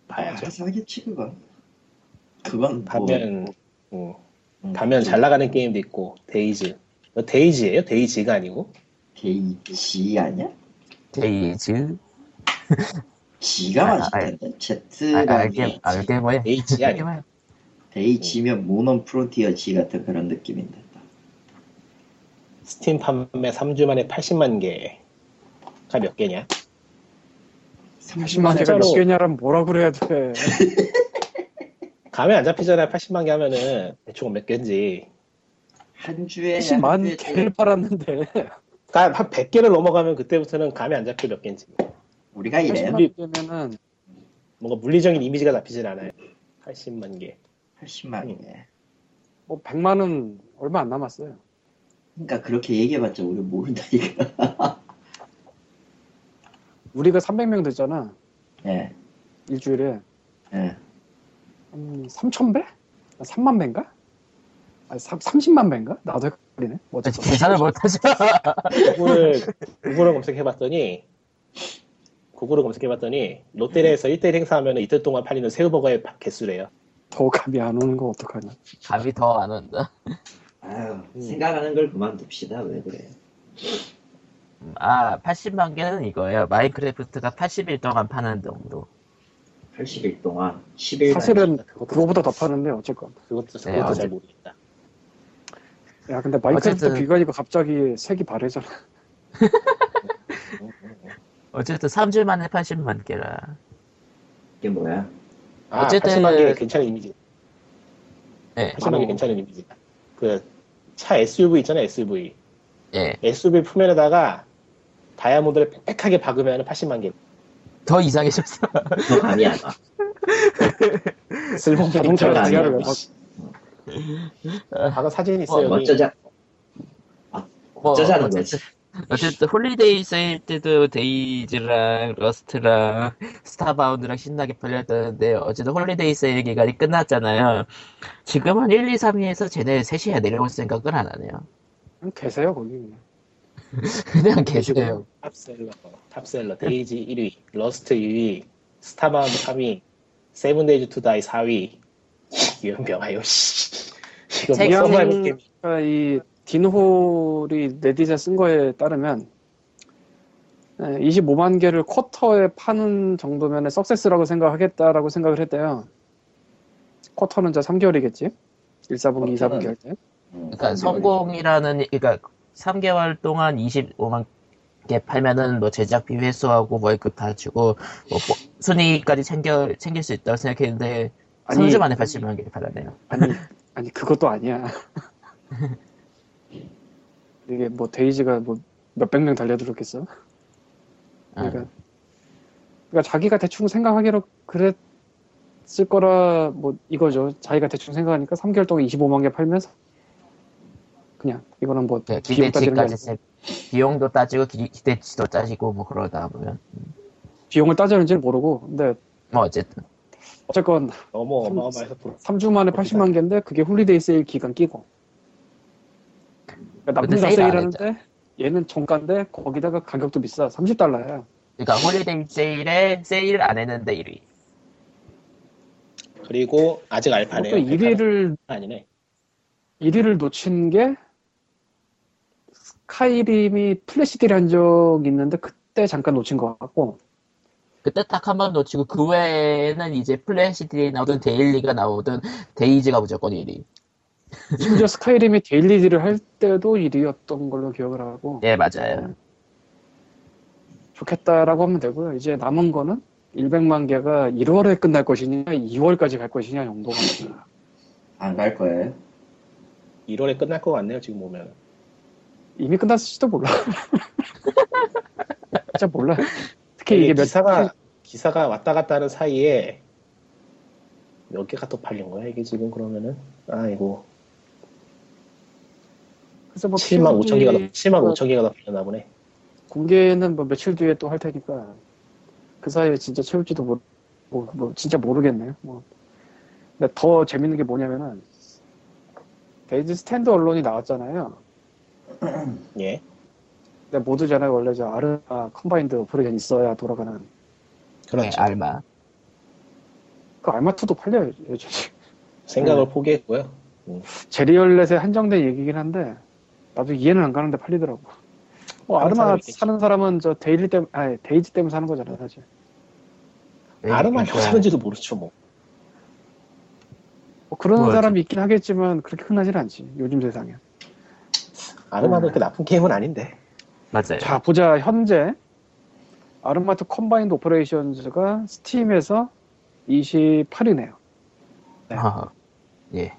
봐야죠. 아, 사기치 그건. 그건 반면. 뭐... 어. 가면 음, 잘 나가는 게임도 있고 데이즈. 데이즈예요? 데이지가 아니고? 데이지 아니야? 데이즈? 지가 맞을텐데? Z가 알게 뭐야? 데이지 아니야? 데이지면 모넌 프론티어 G 같은 그런 느낌인데. 스팀 판매 삼 주 만에 팔십만 개가 몇 개냐? 삼십만 개가 몇 개냐라면 뭐라 그래야 돼? 감이 안 잡히잖아요. 팔십만 개 하면은 대충 몇 개인지. 한 주에 팔십만 개를 팔았는데 한 백 개를 넘어가면 그때부터는 감이 안 잡혀 몇 개인지. 우리가 이래요. 팔십만 개면은 뭔가 물리적인 이미지가 잡히질 않아요. 팔십만 개. 팔십만 개. 뭐 백만은 얼마 안 남았어요. 그러니까 그렇게 얘기해봤자 우리 모른다니까. 우리가 삼백 명 됐잖아. 예. 일주일에. 예. 음, 삼천 배? 삼만 배인가? 아니, 삼십만 배인가? 나도 헷갈리네. 뭐 계산을 못하죠. 구글, 구글을 검색해봤더니 구글을 검색해봤더니 롯데리아에서 일 대일 행사하면 이틀 동안 팔리는 새우버거의 개수래요. 더 감이 안 오는 거 어떡하냐. 감이 더 안 온다. 아유, 생각하는 걸 그만둡시다. 왜 그래요? 아, 팔십만 개는 이거예요. 마인크래프트가 팔십 일 동안 파는 정도. 팔십 일 동안? 십 일 사실은 그거보다 더 파는데 어쨌건 그것도, 그것도 네, 잘 어쨌든. 모르겠다. 야, 근데 마인크래프트 어쨌든... 비교하니까 갑자기 색이 바래잖아. 어쨌든 삼 주 만에 팔십만 개라. 이게 뭐야? 아, 어쨌든... 팔십만 개 괜찮은 이미지. 네. 팔십만 개 괜찮은 이미지다. 그 차 에스유브이 있잖아요, 에스유브이. 예. 에스유브이 품면에다가 다이아몬드를 빽빽하게 박으면 팔십만 개. 더 이상해졌어. 더 많이 안 와. 슬픈 자동차를 다이아를 박은 사진이 있어요. 어쩌자. 어쩌자는 거지. 어쨌든 홀리데이 세일 때도 데이즈랑 러스트랑 스타바운드랑 신나게 팔렸다는데 어쨌든 홀리데이 세일 기간이 끝났잖아요. 지금은 일, 이, 삼 위에서 쟤네 셋이야 내려올 생각은 안 하네요. 그냥 계세요 거기 그냥. 그냥 계세요. 탑셀러, 탑셀러 데이지 일 위, 러스트 이 위, 스타바운드 삼 위, 세븐데이즈 투 다이 사 위. 이런 병아요. 이거 무슨 게임? 이 딘홀이 네디자 쓴 거에 따르면 이십오만 개를 쿼터에 파는 정도면 석세스라고 생각하겠다라고 생각을 했대요. 쿼터는 이제 삼 개월이겠지? 일, 사분기, 이, 사분기 할 때. 그러니까 성공이라는, 그러니까 삼 개월 동안 이십오만 개 팔면은 뭐 제작비 회수하고 월급 다 주고 뭐 순이익까지 챙겨, 챙길 수 있다고 생각했는데 삼 주 만에 팔십만 개를 팔았네요. 아니, 아니 그것도 아니야. 이게 뭐 데이지가 뭐 몇백 명 달려들었겠어? 그러니까, 아. 그러니까 자기가 대충 생각하기로 그랬을 거라 뭐 이거죠. 자기가 대충 생각하니까 삼 개월 동안 이십오만 개 팔면서 그냥 이거는 뭐 네, 비용 따지는 비용도 따지고 기, 기대치도 따지고 뭐 그러다 보면 비용을 따지는지는 모르고 근데 뭐 어쨌든 어쨌건 너무 어마어마해서 삼 주 만에 팔십만 개인데 그게 홀리데이 세일 기간 끼고. 남들 다 세일하는데 얘는 정가인데 거기다가 가격도 비싸. 삼십 달러야. 그러니까 홀리데이 세일에 세일 안 했는데 일 위. 그리고 아직 알파네요. 또 일 위를 아니네. 일 위를 놓친 게 스카이림이 플래시딜 한 적 있는데 그때 잠깐 놓친 것 같고. 그때 딱 한 번 놓치고 그 외에는 이제 플래시딜이 나오든 데일리가 나오든 데이지가 무조건 일 위. 심지어 스카이림이 데일리딜을 할 때도 일 위였던 걸로 기억을 하고. 네, 맞아요. 좋겠다라고 하면 되고요. 이제 남은 거는 백만 개가 일월에 끝날 것이냐 이월까지 갈 것이냐 정도가 안 갈 거예요. 일월에 끝날 것 같네요. 지금 보면 이미 끝났을지도 몰라. 진짜 몰라. 특히 아니, 이게 몇 기사가 몇... 기사가 왔다 갔다 하는 사이에 몇 개가 더 팔린 거야 이게 지금 그러면은. 아이고. 그래서 뭐 칠만 오천 개가 더, 칠만 오천 개가 더 팔렸나 보네. 공개는 뭐 며칠 뒤에 또 할 테니까 그 사이에 진짜 채울지도 모르, 뭐, 뭐 진짜 모르겠네요. 뭐. 근데 더 재밌는 게 뭐냐면은 데이지 스탠드 언론이 나왔잖아요. 예. 근데 모두잖아요. 원래 저 아르마 컴바인드 오퍼레이션 있어야 돌아가는. 그렇죠. 네, 알마. 그 알마투도 팔려요. 생각을 네. 포기했고요. 음. 제리얼렛에 한정된 얘기긴 한데 나도 이해는 안 가는데 팔리더라고. 뭐 아르마 사는 사람은 저 데일리 때문에, 아니 데이지 때문에 사는 거잖아 사실. 에이, 아르마 형 사는지도 모르죠 뭐. 뭐 그런 뭐였지? 사람이 있긴 하겠지만 그렇게 흔하진 않지 요즘 세상에. 아르마도 그렇게 음. 나쁜 게임은 아닌데. 맞아요. 자 보자 현재 아르마트 컴바인드 오퍼레이션즈가 스팀에서 이십팔 위네요. 네. 아, 예.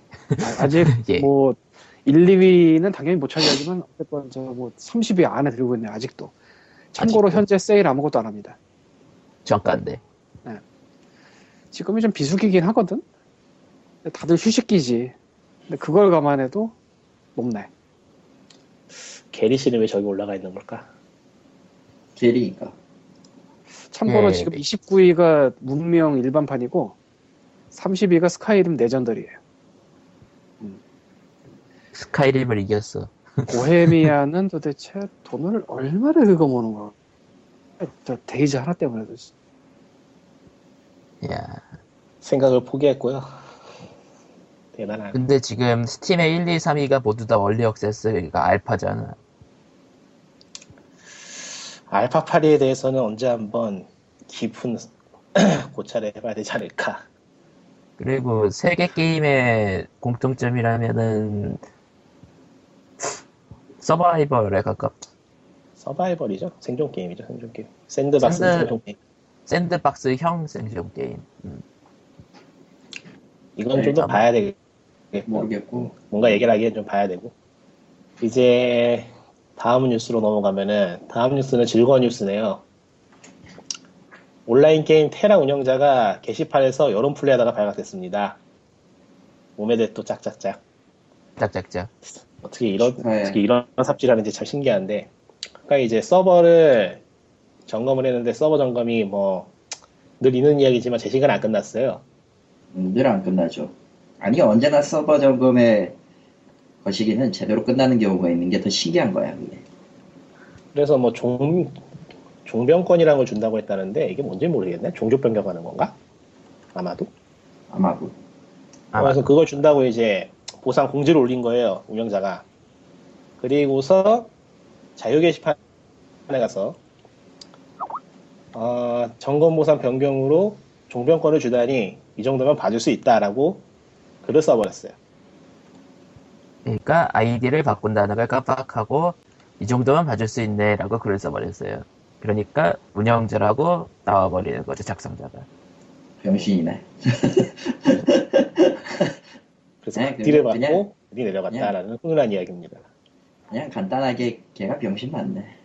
아직 예. 뭐 일, 이 위는 당연히 못 차지하지만 어쨌건 저 뭐 삼십 위 안에 들고 있네요. 아직도. 참고로 아직도. 현재 세일 아무것도 안 합니다. 정가인데. 네. 지금이 좀 비수기긴 하거든. 근데 다들 휴식기지. 근데 그걸 감안해도 높네. 게리 씨는 왜 저기 올라가 있는 걸까? 게리가. 참고로 예. 지금 이십구 위가 문명 일반판이고 삼십위가 스카이림 레전더리예요. 음. 스카이림을 이겼어. 보헤미아는 도대체 돈을 얼마를 긁어모는 거야? 데이지 하나 때문에도. 야, 생각을 포기했고요. 대단하네. 근데 지금 스팀의 일, 이, 삼위가 모두 다 얼리 액세스, 그러니까 알파잖아. 알파 파리에 대해서는 언제 한번 깊은 고찰을 해봐야 되지 않을까. 그리고 세 개 게임의 공통점이라면은 서바이벌에 가깝다. 서바이벌이죠. 생존 게임이죠. 생존 게임. 샌드박스 샌드, 생존 게임. 샌드박스 형 생존 게임. 음. 이건 좀 더 봐야 되겠고, 모르겠고. 뭔가 얘기를 하기엔 좀 봐야 되고. 이제 다음 뉴스로 넘어가면은, 다음 뉴스는 즐거운 뉴스네요. 온라인 게임 테라 운영자가 게시판에서 여론 플레이하다가 발각됐습니다. 오메데또 짝짝짝. 짝짝짝. 어떻게 이런, 네. 어떻게 이런 삽질하는지 참 신기한데. 그러니까 이제 서버를 점검을 했는데, 서버 점검이 뭐 늘 있는 이야기지만 제 시간 안 끝났어요. 늘 안 끝나죠. 아니, 언제나 서버 점검의 거시기는 제대로 끝나는 경우가 있는 게 더 신기한 거야, 그게. 그래서 뭐 종, 종병권이라는 걸 준다고 했다는데, 이게 뭔지 모르겠네? 종족 변경하는 건가? 아마도? 아마도. 아마도. 그래서 그걸 준다고 이제 보상 공지를 올린 거예요, 운영자가. 그리고서 자유 게시판에 가서, 어, 점검 보상 변경으로 종병권을 주다니, 이 정도면 봐줄 수 있다라고 글을 써버렸어요. 그러니까 아이디를 바꾼다는 걸 깜빡하고 이 정도면 봐줄 수 있네라고 글을 써버렸어요. 그러니까 운영자라고 나와버리는 거죠, 작성자가. 병신이네. 그래서 딜을 받고 우리 내려갔다라는 훈훈한 이야기입니다. 그냥 간단하게 걔가 병신 맞네.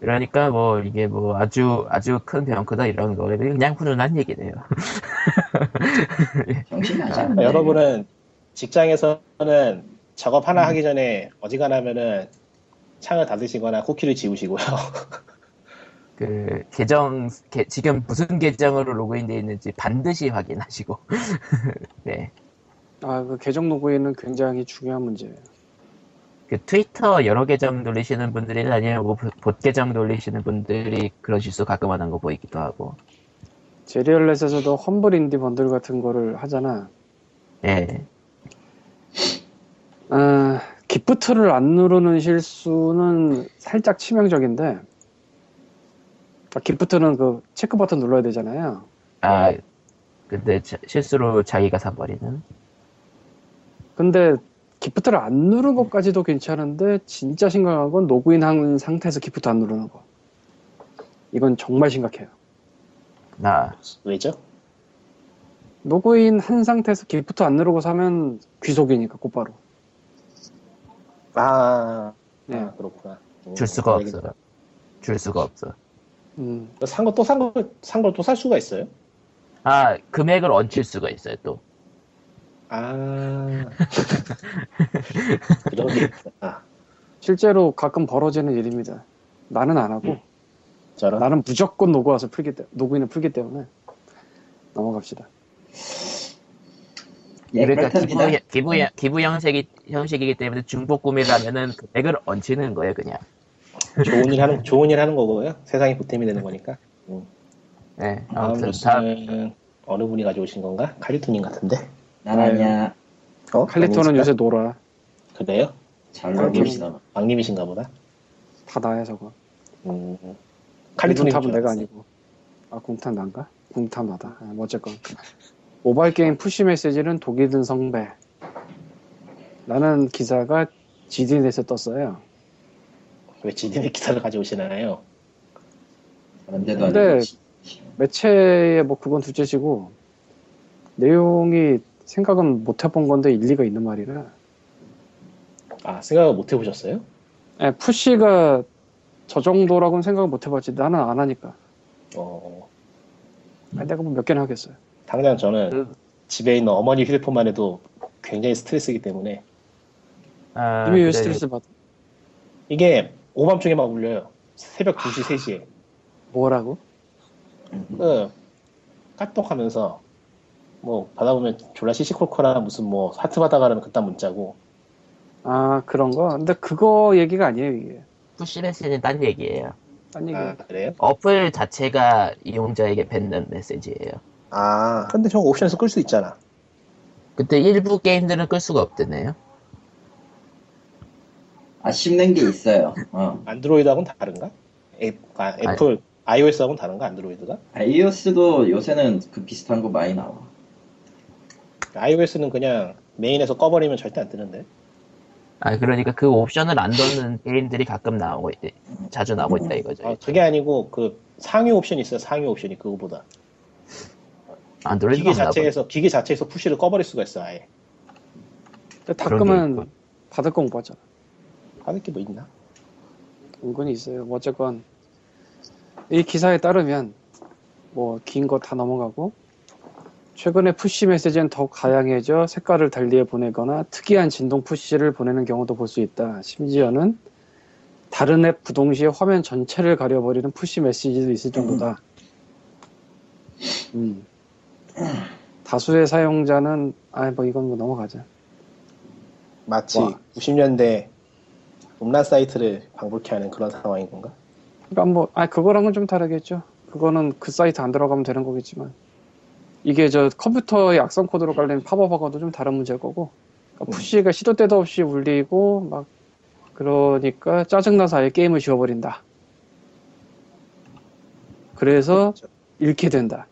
그러니까 뭐 이게 뭐 아주 아주 큰 병크다 이런 거를 그냥 훈훈한 얘기네요. 정신나지 않네. 여러분은 직장에서는 작업 하나 음. 하기 전에 어지간하면은 창을 닫으시거나 쿠키를 지우시고요. 그 계정 게, 지금 무슨 계정으로 로그인되어 있는지 반드시 확인하시고. 네. 아, 그 계정 로그인은 굉장히 중요한 문제예요. 그 트위터 여러 계정 돌리시는 분들이 아니면 뭐 봇 계정 돌리시는 분들이 그런 실수 가끔 하는 거 보이기도 하고. 제리얼렛에서도 험블 인디 번들 같은 거를 하잖아. 예. 아, 기프트를 안 누르는 실수는 살짝 치명적인데, 기프트는 그 체크 버튼 눌러야 되잖아요. 아, 근데 자, 실수로 자기가 사버리는. 근데 기프트를 안 누른 것까지도 괜찮은데, 진짜 심각한 건 로그인한 상태에서 기프트 안 누르는 거. 이건 정말 심각해요. 나. 왜죠? 로그인 한 상태에서 기프트 안 누르고 사면 귀속이니까, 곧바로. 아, 네. 아 그렇구나. 줄 수가 없어. 줄 수가 없어. 음. 산 거 또 산 거, 산 걸 또 살 수가 있어요? 아, 금액을 얹힐 수가 있어요, 또. 아, 그런 게 있구나. 실제로 가끔 벌어지는 일입니다. 나는 안 하고, 저런? 나는 무조건 로그 와서 풀기 때, 로그인을 풀기 때문에 넘어갑시다. 예, 그러니까 기부, 기부, 기부 형식이, 형식이기 때문에 중복 구매라면은 액을 얹히는 거예요, 그냥. 좋은 일 하는 좋은 일 하는 거고요. 세상에 보탬이 되는 거니까. 음. 네, 아무튼 다음 다음... 어느 분이 가져오신 건가? 칼리토님 같은데. 나라냐. 어? 칼리토는 요새 놀아. 그래요? 잘 놀기시나. 왕님이신가 보다. 다 나야 저거. 음. 칼리토는 탑은 내가 아니고. 아, 궁탐 난가? 궁탐 나다. 아, 뭐 어쨌건. 모바일 게임 푸시 메시지는 독이 든 성배. 라는 기사가 지디넷에서 떴어요. 왜 지디넷 기사를 가져오시나요? 안데도 안 돼. 매체에 뭐 그건 둘째치고 내용이 생각은 못 해본 건데 일리가 있는 말이라. 아, 생각을 못 해보셨어요? 네, 푸시가 저 정도라고는 생각을 못 해봤지. 나는 안 하니까. 어. 아니, 내가 뭐 몇 개나 하겠어요. 당장 저는 그... 집에 있는 어머니 휴대폰만 해도 굉장히 스트레스이기 때문에. 아, 이미 왜 스트레스 받아? 이게 오밤중에 막 울려요. 새벽 두시, 세시에. 뭐라고? 그, 카톡하면서 뭐 받아보면 졸라 시시콜콜한 무슨 뭐 하트 받아가라는 그딴 문자고. 아 그런 거? 근데 그거 얘기가 아니에요 이게. 푸시메시지는 딴 얘기예요. 딴 얘기. 아, 그래요? 어플 자체가 이용자에게 뱉는 메시지예요. 아 근데 저거 옵션에서 끌 수 있잖아. 근데 일부 게임들은 끌 수가 없대네요. 아 씹는 게 있어요. 어. 안드로이드하고는 다른가? 앱, 아, 애플 아니. iOS하고는 다른가? 안드로이드가? iOS도 요새는 그 비슷한 거 많이 나와. iOS는 그냥 메인에서 꺼버리면 절대 안 뜨는데. 아 그러니까 그 옵션을 안 넣는 게임들이 가끔 나오고 있대. 자주 나오고 있다 이거죠. 아, 그게 아니고 그 상위 옵션이 있어요. 상위 옵션이 그거보다. 안드로이드 기기 자체에서 기기 자체에서 푸시를 꺼버릴 수가 있어 아예. 근데 다 끄면 받을 거 못 받잖아. 받을 게 뭐 있나? 은근히 있어요. 뭐 어쨌건 이 기사에 따르면 뭐 긴 거 다 넘어가고 최근에 푸시 메시지는 더욱 다양해져 색깔을 달리해 보내거나 특이한 진동 푸시를 보내는 경우도 볼 수 있다. 심지어는 다른 앱 부동시에 화면 전체를 가려버리는 푸시 메시지도 있을 정도다. 음. 다수의 사용자는 아 뭐 이건 뭐 넘어가자. 마치 와. 구십 년대 음란 사이트를 방불케 하는 그런 상황인 건가? 그러니까 뭐, 아 그거랑은 좀 다르겠죠. 그거는 그 사이트 안 들어가면 되는 거겠지만 이게 저 컴퓨터의 악성 코드로 깔린 팝업하고도 좀 다른 문제일 거고. 그러니까 푸시가 시도 때도 없이 울리고 막 그러니까 짜증나서 아예 게임을 지워버린다. 그래서 그렇죠. 잃게 된다.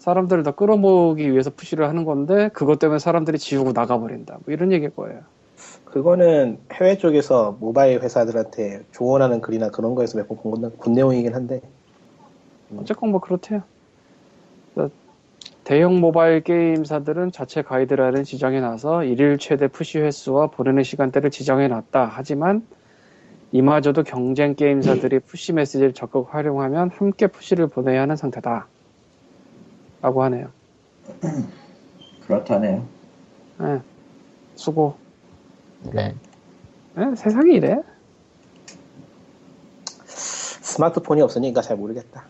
사람들을 다 끌어모으기 위해서 푸시를 하는 건데 그것 때문에 사람들이 지우고 나가버린다. 뭐 이런 얘기일 거예요. 그거는 해외 쪽에서 모바일 회사들한테 조언하는 글이나 그런 거에서 몇 번 본 내용이긴 한데 어쨌건 뭐 그렇대요. 그러니까 대형 모바일 게임사들은 자체 가이드라인을 지정해놔서 일일 최대 푸시 횟수와 보내는 시간대를 지정해놨다. 하지만 이마저도 경쟁 게임사들이 푸시 메시지를 적극 활용하면 함께 푸시를 보내야 하는 상태다 라고 하네요. 그렇다네요. 네. 수고. 네. 네, 세상이 이래. 스마트폰이 없으니까 잘 모르겠다.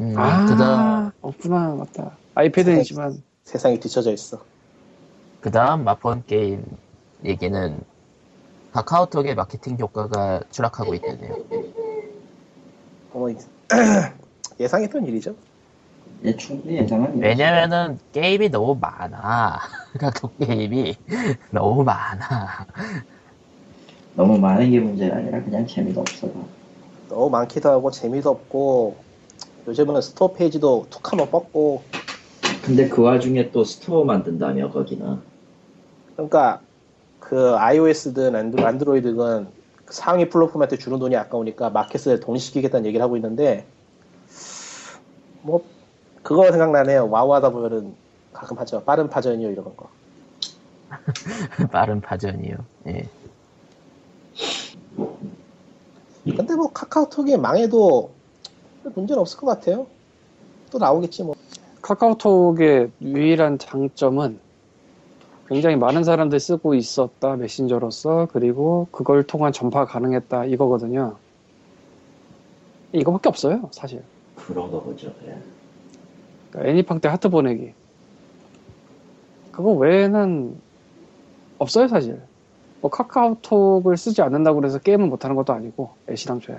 음, 아, 그다음 없구나. 맞다. 아이패드는 있지만 세상이, 세상이 뒤쳐져 있어. 그다음 마폰 게임 얘기는 카카오톡의 마케팅 효과가 추락하고 있다네요. 어머, 예상했던 일이죠. 예, 충분히 예상한. 왜냐면은 게임이 너무 많아. 각각 게임이 너무 많아. 너무 많은 게 문제가 아니라 그냥 재미도 없어요. 너무 많기도 하고 재미도 없고 요즘은 스토어 페이지도 툭 한번 뻗고. 근데 그 와중에 또 스토어 만든다며 거기는. 그러니까 그 iOS든 안드로, 안드로이드든 상위 플랫폼한테 주는 돈이 아까우니까 마켓을 동시키겠다는 얘기를 하고 있는데 뭐. 그거 생각나네요. 와우 하다 보면은 가끔 하죠. 빠른 파전이요 이런 거. 빠른 파전이요. 예. 근데 뭐 카카오톡이 망해도 문제는 없을 것 같아요. 또 나오겠지 뭐. 카카오톡의 유일한 장점은 굉장히 많은 사람들이 쓰고 있었다 메신저로서 그리고 그걸 통한 전파가 가능했다 이거거든요. 이거밖에 없어요 사실. 그런가 보죠. 예. 애니팡 때 하트 보내기 그거 외에는 없어요 사실. 뭐 카카오톡을 쓰지 않는다고 해서 게임을 못하는 것도 아니고 애시당초에.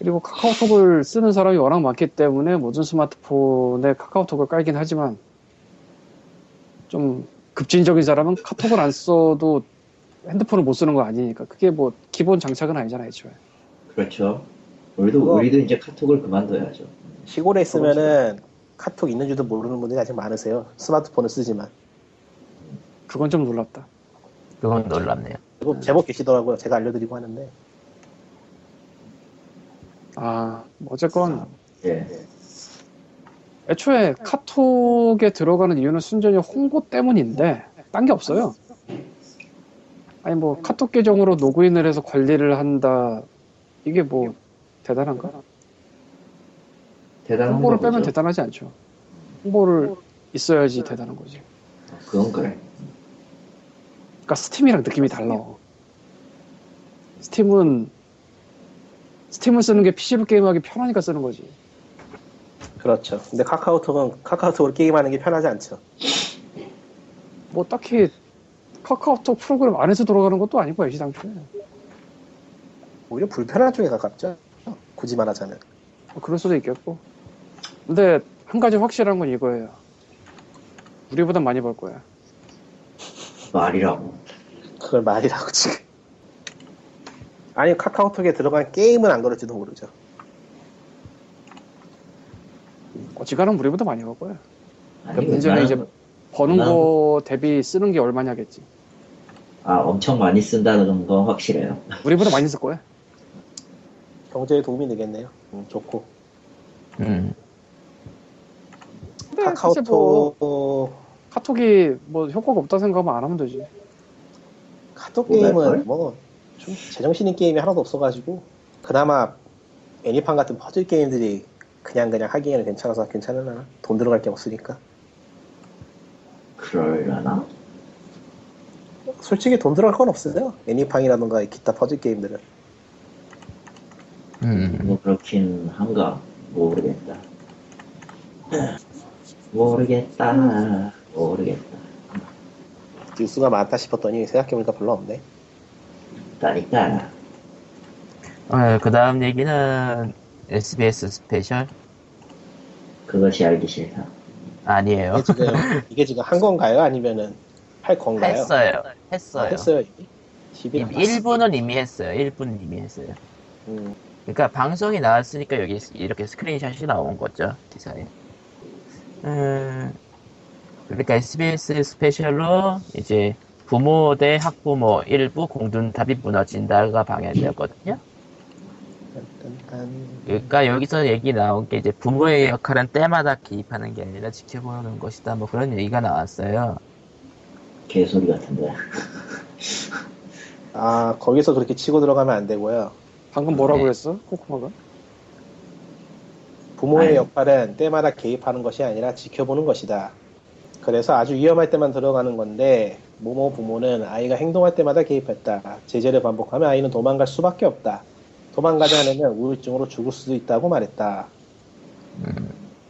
그리고 카카오톡을 쓰는 사람이 워낙 많기 때문에 모든 스마트폰에 카카오톡을 깔긴 하지만 좀 급진적인 사람은 카톡을 안 써도 핸드폰을 못 쓰는 거 아니니까 그게 뭐 기본 장착은 아니잖아요 애초에. 그렇죠. 우리도, 우리도 이제 카톡을 그만둬야죠. 시골에 있으면은 카톡 있는 줄도 모르는 분들이 아직 많으세요. 스마트폰을 쓰지만. 그건 좀 놀랍다. 그건 놀랍네요. 그리고 제법 계시더라고요. 제가 알려드리고 하는데. 아, 어쨌건 예. 애초에 카톡에 들어가는 이유는 순전히 홍보 때문인데 딴 게 없어요. 아니 뭐 카톡 계정으로 로그인을 해서 관리를 한다. 이게 뭐 대단한가? 홍보를 빼면 거죠? 대단하지 않죠. 홍보를 있어야지 대단한 거지. 그건 그래. 그러니까 스팀이랑 느낌이 달라. 스팀은 스팀을 쓰는 게 피씨로 게임하기 편하니까 쓰는 거지. 그렇죠. 근데 카카오톡은 카카오톡으로 게임하는 게 편하지 않죠. 뭐 딱히 카카오톡 프로그램 안에서 돌아가는 것도 아니고 애시당초에 오히려 불편한 쪽에 가깝죠. 굳이 말하자면. 뭐 그럴 수도 있겠고. 근데 한 가지 확실한 건 이거예요. 우리보다 많이 벌 거야. 말이라고. 그걸 말이라고 지금. 아니 카카오톡에 들어간 게임은 안 그럴지도 모르죠. 어지간한 우리보다 많이 벌 거야. 아니, 문제는 웬만한... 이제 버는 웬만한... 거 대비 쓰는 게 얼마냐겠지. 아 엄청 많이 쓴다는 건 확실해요. 우리보다 많이 쓸 거야. 경제에 도움이 되겠네요. 음, 좋고. 음. 근데 카카오톡 뭐, 카톡이 뭐 효과가 없다 생각하면 안 하면 되지. 카톡 게임은 뭐 좀 제정신인 게임이 하나도 없어가지고 그나마 애니판 같은 퍼즐 게임들이 그냥 그냥 하기에는 괜찮아서 괜찮으려나? 돈 들어갈 게 없으니까. 그럴려나? 솔직히 돈 들어갈 건 없어요. 애니팡이라던가 기타 퍼즐 게임들은. 음, 뭐 그렇긴 한가 모르겠다. 모르겠다. 모르겠다. 뉴스가 많다 싶었더니 생각해보니까 별로 없네. 있다니까. 어, 그 다음 얘기는 에스비에스 스페셜? 그것이 알기 싫다. 아니에요. 이게 지금, 이게 지금 한 건가요? 아니면은 할 건가요? 했어요. 했어요. 아, 했어요 이미? 일 부는 이미 했어요. 일 부는 이미 했어요. 음. 그러니까 방송이 나왔으니까 여기 이렇게 스크린샷이 나온 거죠. 기사에. 음, 그러니까 에스비에스 스페셜로 이제 부모 대 학부모 일부 공둔탑이 무너진다가 방영되었거든요. 그러니까 여기서 얘기 나온 게 이제 부모의 역할은 때마다 개입하는 게 아니라 지켜보는 것이다. 뭐 그런 얘기가 나왔어요. 개소리 같은데. 아 거기서 그렇게 치고 들어가면 안 되고요. 방금 뭐라고 네. 그랬어? 코코마가? 부모의 아니. 역할은 때마다 개입하는 것이 아니라 지켜보는 것이다. 그래서 아주 위험할 때만 들어가는 건데 모모 부모는 아이가 행동할 때마다 개입했다. 제재를 반복하면 아이는 도망갈 수밖에 없다. 도망가지 않으면 우울증으로 죽을 수도 있다고 말했다.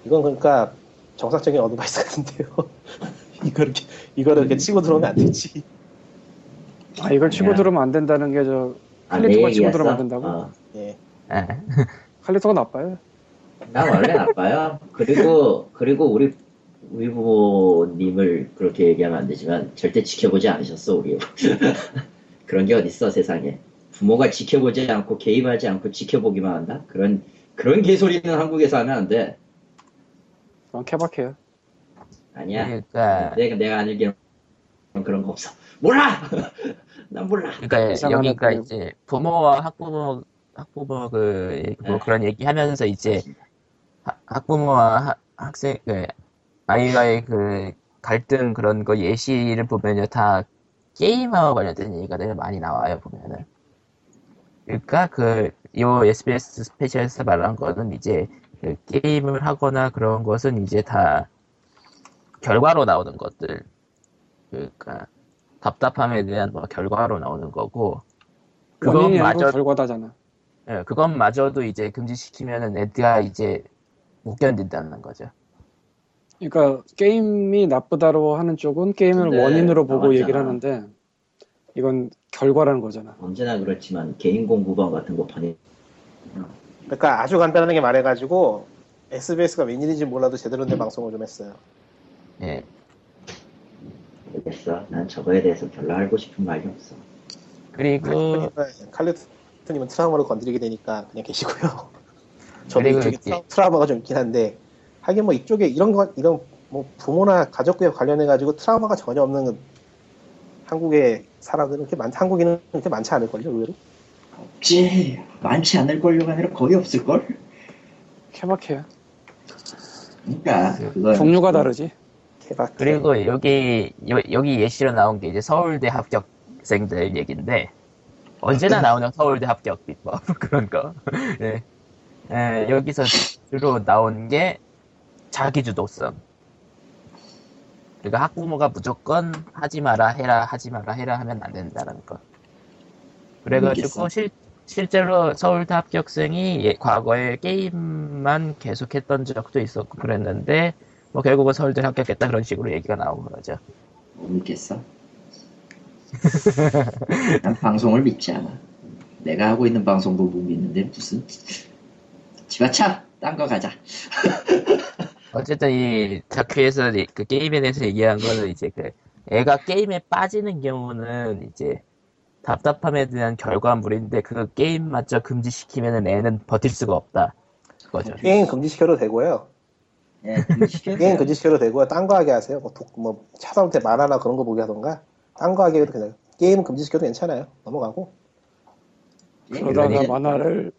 이건 그러니까 정상적인 어드바이스 같은데요. 이걸, 이걸 이렇게 치고 들어오면 안 되지. 아 이걸 치고 들어오면 안 된다는 게 저 칼리토가 아, 네, 치고 들어오면 안 된다고? 어. 예. 칼리토가 나빠요. 난 원래 나빠요. 그리고 그리고 우리 우리 부모님을 그렇게 얘기하면 안 되지만 절대 지켜보지 않으셨어 우리. 그런 게 어딨어 세상에. 부모가 지켜보지 않고 개입하지 않고 지켜보기만 한다? 그런 그런 개소리는 한국에서 하면 안 돼. 그럼 케바케요. 아니야. 그러니까... 내가 내가 안 읽기엔 그런 거 없어. 몰라. 난 몰라. 그러니까 여기가 그... 이제 부모와 학부모 학부모 그 뭐 그런 얘기하면서 이제 하, 학부모와 하, 학생 그 아이와의 그 갈등 그런 거 예시를 보면요 다 게임하고 관련된 얘기가 되게 많이 나와요 보면은. 그러니까 그 이 에스비에스 스페셜에서 말한 거는 이제 그 게임을 하거나 그런 것은 이제 다 결과로 나오는 것들. 그러니까 답답함에 대한 뭐 결과로 나오는 거고. 그것마저 결과다잖아. 예, 그것마저도 이제 금지시키면은 애들아 이제 못 견딘다는 거죠. 그러니까 게임이 나쁘다로 하는 쪽은 게임을 네, 원인으로 보고 나왔잖아. 얘기를 하는데 이건 결과라는 거잖아. 언제나 그렇지만 개인 공부방 같은 거 판이. 그러니까 아주 간단하게 말해가지고 에스비에스가 웬일인지 몰라도 제대로 된 방송을 좀 했어요. 예. 알겠어. 난 저거에 대해서 별로 알고 싶은 말이 없어. 그리고 칼리토님은 트라우마로 건드리게 되니까 그냥 계시고요. 저도 이쪽에 트라, 트라우마가 좀 있긴 한데. 하긴 뭐 이쪽에 이런 거 이런 뭐 부모나 가족에 관련해 가지고 트라우마가 전혀 없는 한국의 사람들은 이렇게 많 한국인은 이렇게 많지 않을 걸요 의외로. 없지 많지 않을 걸요가 아니라 거의 없을 걸. 케바케야. 그러니까 그건 종류가 뭐, 다르지. 케바케. 그리고 여기 여, 여기 예시로 나온 게 이제 서울대 합격생들 얘긴데 언제나 나오는 서울대 합격 비법 그런 거. 네. 에, 여기서 주로 나온 게 자기주도성. 그러니까 학부모가 무조건 하지 마라 해라 하지 마라 해라 하면 안 된다는 거. 그래가지고 실 실제로 서울대 합격생이 예, 과거에 게임만 계속했던 적도 있었고 그랬는데 뭐 결국은 서울대 합격했다 그런 식으로 얘기가 나오고 그러죠. 못 믿겠어? 난 방송을 믿지 않아. 내가 하고 있는 방송도 못 믿는데 무슨 지마차! 딴 거 가자. 어쨌든 이 다큐에서 그 게임에 대해서 얘기한 거는 이제 그 애가 게임에 빠지는 경우는 이제 답답함에 대한 결과물인데 그 게임마저 금지시키면은 애는 버틸 수가 없다 그거죠. 게임 금지시켜도 되고요. 예, 금지시켜도 게임 금지시켜도 되고요. 딴 거 하게 하세요. 뭐, 뭐 찾아올 때 만화나 그런 거 보게 하던가 딴 거 하게 해도 그냥 게임 금지시켜도 괜찮아요. 넘어가고. 그러다가 그러니... 만화를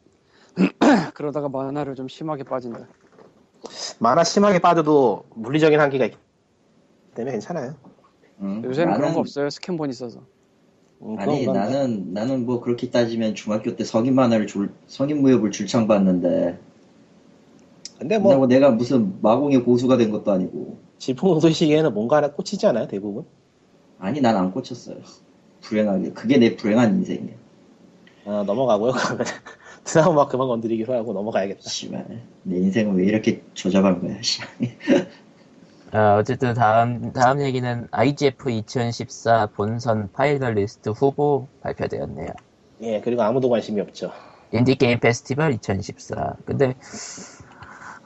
그러다가 만화를 좀 심하게 빠진다. 만화 심하게 빠져도 물리적인 한계가 있기 때문에 괜찮아요. 음, 요새는 나는... 그런 거 없어요. 스캔본 있어서. 어, 아니 나는 나는 뭐 그렇게 따지면 중학교 때 성인 만화를 줄, 성인 무협을 줄창 봤는데. 근데 뭐, 근데 뭐 내가 무슨 마공의 고수가 된 것도 아니고. 질풍 소식에는 뭔가 하나 꽂히지 않아요 대부분? 아니 난 안 꽂혔어요. 불행하게 그게 내 불행한 인생이야. 아 넘어가고요. 그러면 드라마 막 그만 건드리기로 하고 넘어가야겠다. 씨발 내 인생은 왜 이렇게 조잡한 거야. 어, 어쨌든 다음 다음 얘기는 아이지에프 이천십사 본선 파이널리스트 후보 발표되었네요. 예, 그리고 아무도 관심이 없죠. 인디게임 페스티벌 이천십사. 근데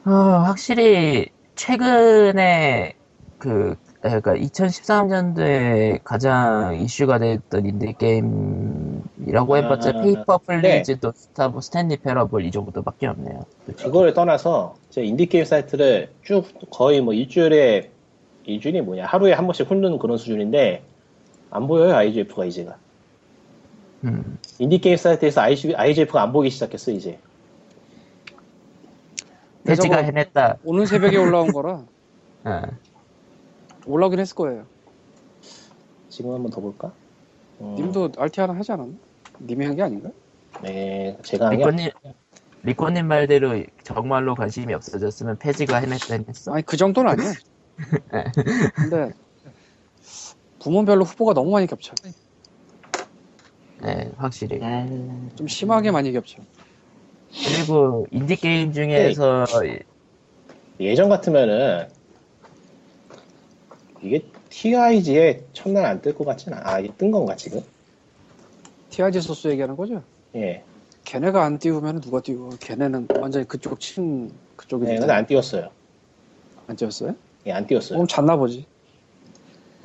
어, 확실히 최근에 그 그러니까 이천십삼 년도에 가장 이슈가 됐던 인디게임이라고 해봤자 아, 페이퍼 플리즈, 또 스타브 스탠리 패러블 이 정도밖에 없네요. 그걸 떠나서 제 인디게임 사이트를 쭉 거의 뭐 일주일에 일주일이 뭐냐 하루에 한 번씩 훑는 그런 수준인데 안 보여요 아이지에프가 이제가. 음. 인디게임 사이트에서 아이지에프가 안 보기 시작했어 이제. 돼지가 해냈다. 오늘 새벽에 올라온 거라. 어. 올라오긴 했을 거예요. 지금 한번 더 볼까? 음. 님도 알티 하나 하지 않았나? 님이 한 게 아닌가? 네, 제가 한 게 아니에요. 리코님 말대로 정말로 관심이 없어졌으면 폐지가 해냈다 했어. 아니, 그 정도는 아니에요. 네. 근데 부문별로 후보가 너무 많이 겹쳐. 네, 확실히. 좀 심하게 많이 겹쳐. 그리고 인디게임 중에서 네. 예전 같으면은 이게 티아이지에 첫날 안 뜰 것 같진 않아. 아, 이게 뜬 건가 지금? 티아이지 소스 얘기하는 거죠? 예. 걔네가 안 띄우면 누가 띄워? 걔네는 완전히 그쪽 친 그쪽이. 네, 근데 안 띄웠어요. 안 띄웠어요? 예, 안 띄웠어요. 그럼 잤나 보지.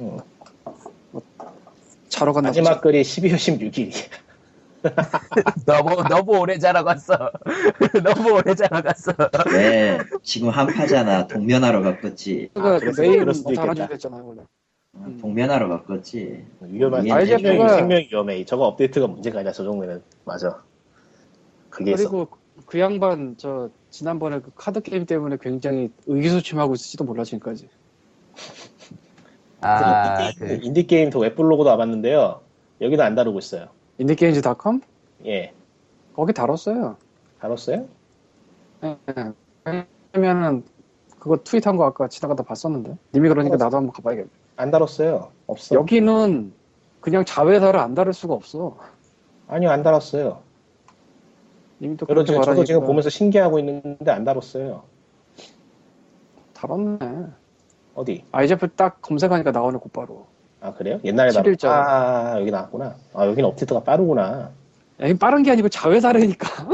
응. 뭐, 자러 갔나 마지막 보지. 글이 십이월 십육일. 너무 너무 오래 자러 갔어. 너무 오래 자러 갔어. 네, 지금 한파잖아. 동면하러 갔겠지. 아, 그래서 그럴 수도 있겠다. 아, 동면하러 갔겠지. 위험한 생명이 생명 위험해. 저거 업데이트가 문제가 아니라 저 정도는 맞아. 그게 그리고 있어. 그 양반 저 지난번에 그 카드 게임 때문에 굉장히 의기소침하고 있을지도 몰라 지금까지. 아, 그 인디 게임 더 웹블로그도 와봤는데요. 여기도 안 다루고 있어요. 인디게임즈닷컴? 예. 거기 다뤘어요. 다뤘어요? 예. 왜냐면은 그거 트윗한 거 아까 지나가다 봤었는데. 님이 그러니까 나도 한번 가봐야겠네. 안 다뤘어요. 없어. 여기는 그냥 자회사를 안 다룰 수가 없어. 아니요, 안 다뤘어요. 님이 또 그렇게 말하니까. 저도 지금 보면서 신기하고 있는데 안 다뤘어요. 다뤘네. 어디? 아이지에프 딱 검색하니까 나오네 곧바로. 아 그래요? 옛날에 나왔 아, 여기 나왔구나. 아 여기는 업데이트가 빠르구나. 아니 빠른 게 아니고 자회사라니까.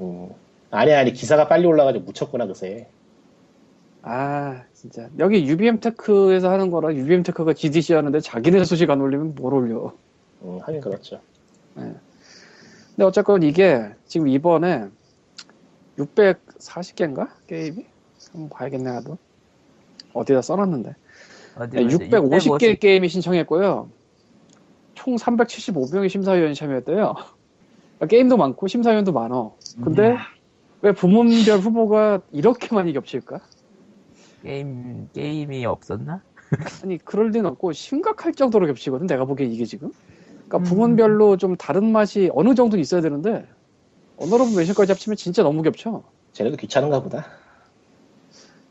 음. 아니 아니 기사가 빨리 올라가지고 묻혔구나 그새. 아 진짜 여기 유비엠 테크에서 하는 거라 유비엠 테크가 지디씨 하는데 자기네 소식 안 올리면 뭘 올려. 음 하긴 그렇죠. 네. 근데 어쨌건 이게 지금 이번에 육백사십 개인가 게임이? 한번 봐야겠네 나도. 어디다 써놨는데. 육백오십 개 게임이 신청했고요. 총 삼백칠십오 명이 심사위원이 참여했대요. 게임도 많고 심사위원도 많어. 근데 왜 부문별 후보가 이렇게 많이 겹칠까? 게임, 게임이 없었나? 아니 그럴 리는 없고 심각할 정도로 겹치거든 내가 보기에 이게 지금. 그러니까 부문별로 좀 다른 맛이 어느 정도는 있어야 되는데 언어로브 멘션까지 합치면 진짜 너무 겹쳐. 쟤네도 귀찮은가 보다.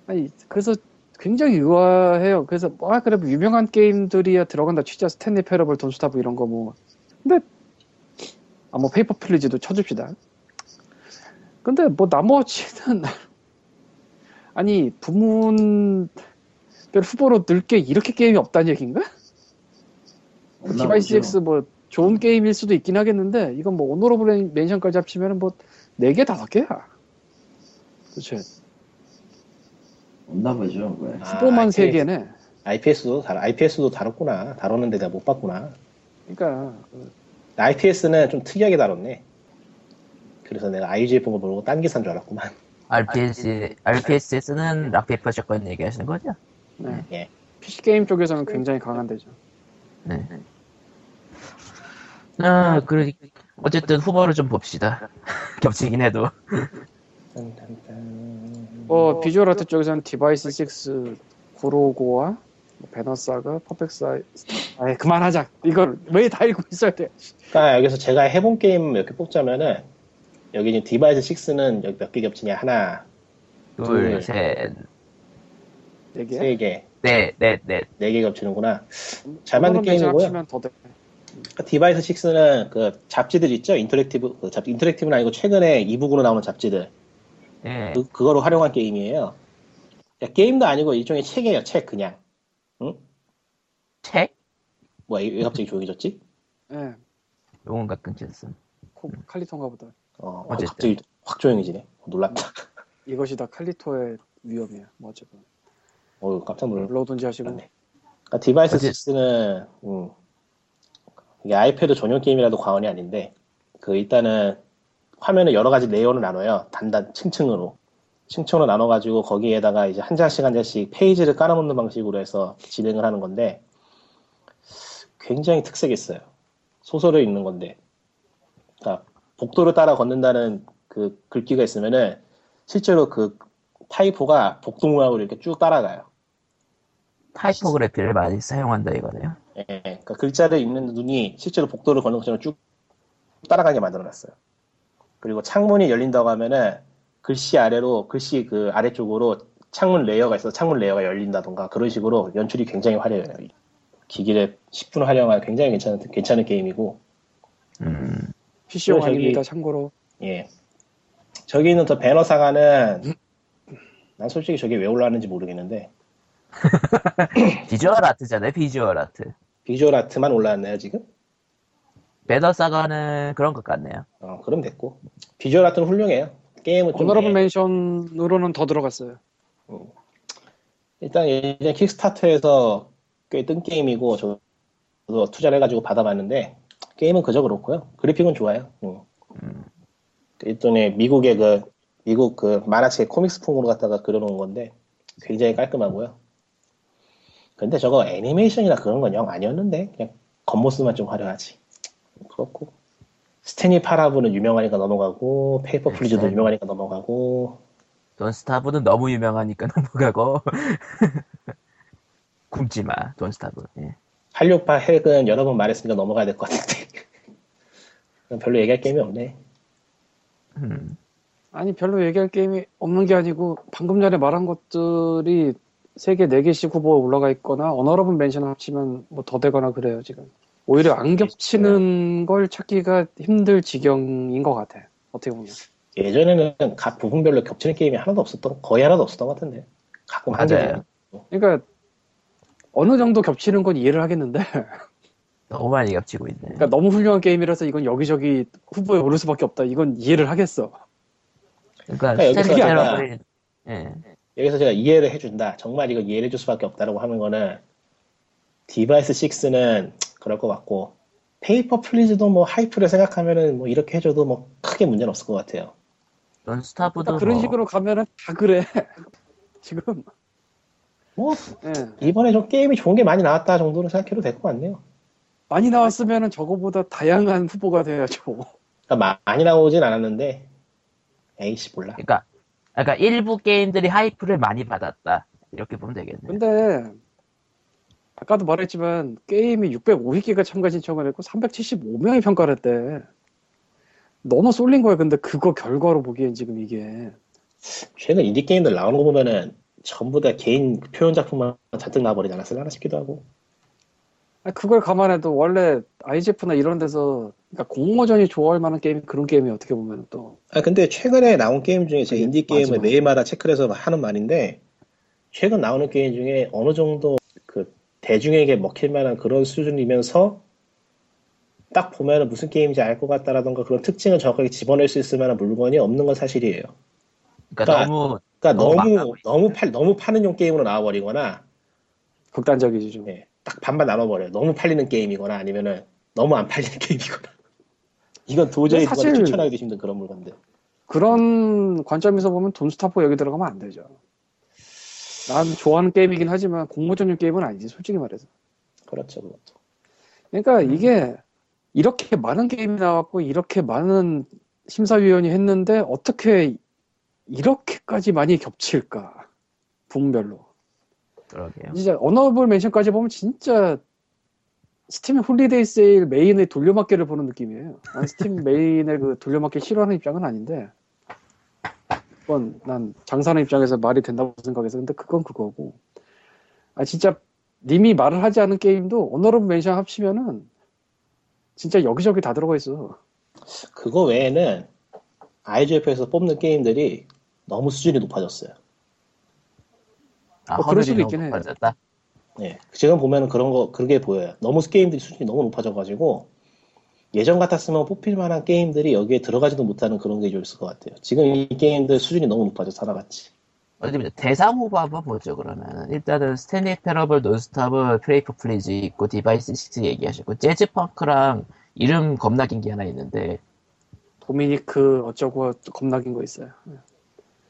아니 그래서 굉장히 의아해요. 그래서 뭐 아, 그래 뭐 유명한 게임들이야 들어간다. 취자 스탠리 패러블 돈스타브 이런 거 뭐. 근데 아, 뭐 페이퍼 플리즈도 쳐줍시다. 근데 뭐 나머지는 아니 부문별 후보로 늘게 이렇게 게임이 없다는 얘기인가? 디바이스 엑스 뭐 좋은 게임일 수도 있긴 하겠는데 이건 뭐 오너러블 멘션까지 합치면 뭐 네 개 다섯 개야 그치? 없나 보죠. 왜? 후보만 아, 세 개네. 아이피에스도 다루, 아이피에스도 다뤘구나. 다뤘는데 내가 못 봤구나. 그러니까 아이피에스는 좀 특이하게 다뤘네. 그래서 내가 아이지에프 보고 딴 기사인 줄 알았구만. 알피에스, 알피에스에서는 락페이퍼 샷건 얘기하시는 거죠? 네. 예. 피씨 게임 쪽에서는 굉장히 강한 데죠. 네. 아, 그러니 어쨌든 후보를 좀 봅시다. 겹치긴 해도. 어, 비주얼 아트 쪽에서는 디바이스 육, 구로고와 배너사가, 퍼펙사, 아예 그만하자. 이걸 왜 다 읽고 있어야 돼? 그러니까 여기서 제가 해본 게임 몇 개 뽑자면은 여기 지금 디바이스 육는 여기 몇 개 겹치냐? 하나, 둘, 둘 셋, 네 개, 세 개, 네, 네, 네, 네 개 겹치는구나. 잘 만든 게임이고요. 디바이스 육는 그 잡지들 있죠? 인터랙티브, 그 잡, 인터랙티브는 아니고 최근에 이북으로 나오는 잡지들. 네. 그, 그거로 활용한 게임이에요. 그러니까 게임도 아니고 일종의 책이에요. 책 그냥. 응? 책? 뭐야 왜 갑자기 조용해졌지? 예. 네. 용어가 끊겼어. 칼리토인가 보다. 어, 어쨌든. 갑자기 확 조용해지네. 놀랍다. 이것이 다 칼리토의 위험이야. 뭐 어쨌든. 어, 깜짝 놀랐네. 놀라던지 하시고. 그러니까 디바이스 육는 음. 이게 아이패드 전용 게임이라도 과언이 아닌데 그 일단은 화면을 여러 가지 레이어로 나눠요. 단단 층층으로. 층층으로 나눠가지고 거기에다가 이제 한 장씩 한 장씩 페이지를 깔아놓는 방식으로 해서 진행을 하는 건데 굉장히 특색이 있어요. 소설을 읽는 건데. 그러니까 복도를 따라 걷는다는 그 글귀가 있으면은 실제로 그 타이포가 복도 모양으로 이렇게 쭉 따라가요. 타이포그래피를 많이 사용한다 이거네요. 예, 그러니까 글자를 읽는 눈이 실제로 복도를 걷는 것처럼 쭉 따라가게 만들어놨어요. 그리고 창문이 열린다고 하면은 글씨 아래로, 글씨 그 아래쪽으로 창문 레이어가 있어서 창문 레이어가 열린다던가 그런 식으로 연출이 굉장히 화려해요. 기기를 십 분 활용한 굉장히 괜찮은, 괜찮은 게임이고. 음. 피씨용 아닙니다, 참고로. 예. 저기 있는 저 배너 사가는 난 솔직히 저게 왜 올라왔는지 모르겠는데. 비주얼 아트잖아요, 비주얼 아트. 비주얼 아트만 올라왔나요, 지금? 배너 사가는 그런 것 같네요. 어, 그럼 됐고. 비주얼 아트는 훌륭해요. 게임은 좀 오너러블 멘션으로는 더 들어갔어요. 어. 일단 예전 킥스타터에서 꽤 뜬 게임이고 저도 투자를 해가지고 받아봤는데 게임은 그저 그렇고요. 그래픽은 좋아요. 어. 음. 일단에 미국의 그 미국 그 만화책 코믹스풍으로 갖다가 그려놓은 건데 굉장히 깔끔하고요. 근데 저거 애니메이션이나 그런 건 영 아니었는데 그냥 겉모습만 좀 화려하지. 그렇고. 스탠리 파라블은 유명하니까 넘어가고 페이퍼 플리즈도 네. 유명하니까 넘어가고 돈스타브는 너무 유명하니까 넘어가고 굶지마 돈스타브 예. 한류파 핵은 여러 번 말했으니까 넘어가야 될 것 같은데 별로 얘기할 게임이 없네. 음. 아니 별로 얘기할 게임이 없는 게 아니고 방금 전에 말한 것들이 세 개, 네 개씩 후보에 올라가 있거나 어너러블 멘션 합치면 뭐 더 되거나 그래요 지금. 오히려 안 겹치는 걸 찾기가 힘들 지경인 것 같아. 어떻게 보면. 예전에는 각 부분별로 겹치는 게임이 하나도 없었던, 거의 하나도 없었던 것 같은데. 가끔 한 개는. 그러니까 어느 정도 겹치는 건 이해를 하겠는데. 너무 많이 겹치고 있네. 그러니까 너무 훌륭한 게임이라서 이건 여기저기 후보에 오를 수밖에 없다. 이건 이해를 하겠어. 그러니까, 그러니까 여기서 제가, 버린... 네. 여기서 제가 이해를 해준다. 정말 이건 이해를 해줄 수밖에 없다라고 하는 거는 디바이스 육는 그럴 것 같고 페이퍼 플리즈도 뭐 하이프를 생각하면은 뭐 이렇게 해줘도 뭐 크게 문제는 없을 것 같아요. 런스타브도 그런 뭐... 식으로 가면은 다 그래. 지금 뭐 네. 이번에 좀 게임이 좋은 게 많이 나왔다 정도로 생각해도 될 것 같네요. 많이 나왔으면은 저거보다 다양한 후보가 돼야죠. 그러니까 많이 나오진 않았는데 에이씨 몰라. 그러니까 그러니까 일부 게임들이 하이프를 많이 받았다 이렇게 보면 되겠네요. 근데 아까도 말했지만 게임이 육백오십 개가 참가 신청을 했고 삼백칠십오 명이 평가를 했대. 너무 쏠린 거야. 근데 그거 결과로 보기엔 지금 이게 최근 인디 게임들 나오는 거 보면은 전부 다 개인 표현 작품만 잔뜩 나와버리지 않았을까 싶기도 하고. 그걸 감안해도 원래 아이지에프나 이런 데서 그러니까 공모전이 좋아할 만한 게임, 그런 게임이 어떻게 보면 또. 아, 근데 최근에 나온 게임 중에 제 인디 게임을 매일마다 체크를 해서 하는 말인데, 최근 나오는 게임 중에 어느 정도 그 대중에게 먹힐 만한 그런 수준이면서 딱 보면은 무슨 게임인지 알 것 같다라던가 그런 특징을 정확하게 집어낼 수 있을 만한 물건이 없는 건 사실이에요. 그러니까, 그러니까 너무 그러니까 너무 너무, 너무, 팔, 너무 파는 용 게임으로 나와버리거나 극단적이지 좀. 네, 딱 반반 나눠버려요. 너무 팔리는 게임이거나 아니면은 너무 안 팔리는 게임이거나. 이건 도저히 사실 추천하기도 힘든 그런 물건인데. 그런 관점에서 보면 돈스타포 여기 들어가면 안 되죠. 난 좋아하는 게임이긴 하지만 공모전용 게임은 아니지, 솔직히 말해서. 그렇죠, 그것도. 그러니까 이게 이렇게 많은 게임이 나왔고 이렇게 많은 심사위원이 했는데 어떻게 이렇게까지 많이 겹칠까, 부문별로. 그러게요. 진짜 어너블 멘션까지 보면 진짜 스팀 홀리데이 세일 메인의 돌려막기를 보는 느낌이에요. 난 스팀 메인의 그 돌려막기 싫어하는 입장은 아닌데, 그건 난 장사하는 입장에서 말이 된다고 생각해서. 근데 그건 그거고, 아 진짜 님이 말을 하지 않은 게임도 어너블 멘션 합치면은 진짜 여기저기 다 들어가 있어. 그거 외에는 아이지에프에서 뽑는 게임들이 너무 수준이 높아졌어요. 아, 뭐 그럴 수도 있긴 해요. 네, 지금 보면은 그런 거, 그게 보여요. 너무 게임들이 수준이 너무 높아져가지고 예전 같았으면 뽑힐 만한 게임들이 여기에 들어가지도 못하는 그런 게 좀 있을 것 같아요. 지금 이 게임들 수준이 너무 높아져서 하나같이. 대상 후보 한번 보죠, 그러면. 일단은 스탠리 패러블, 논스타블, 프레이프 플리즈 있고, 디바이스 육 얘기하셨고, 재즈펑크랑 이름 겁나 긴 게 하나 있는데, 도미니크 어쩌고 겁나 긴 거 있어요.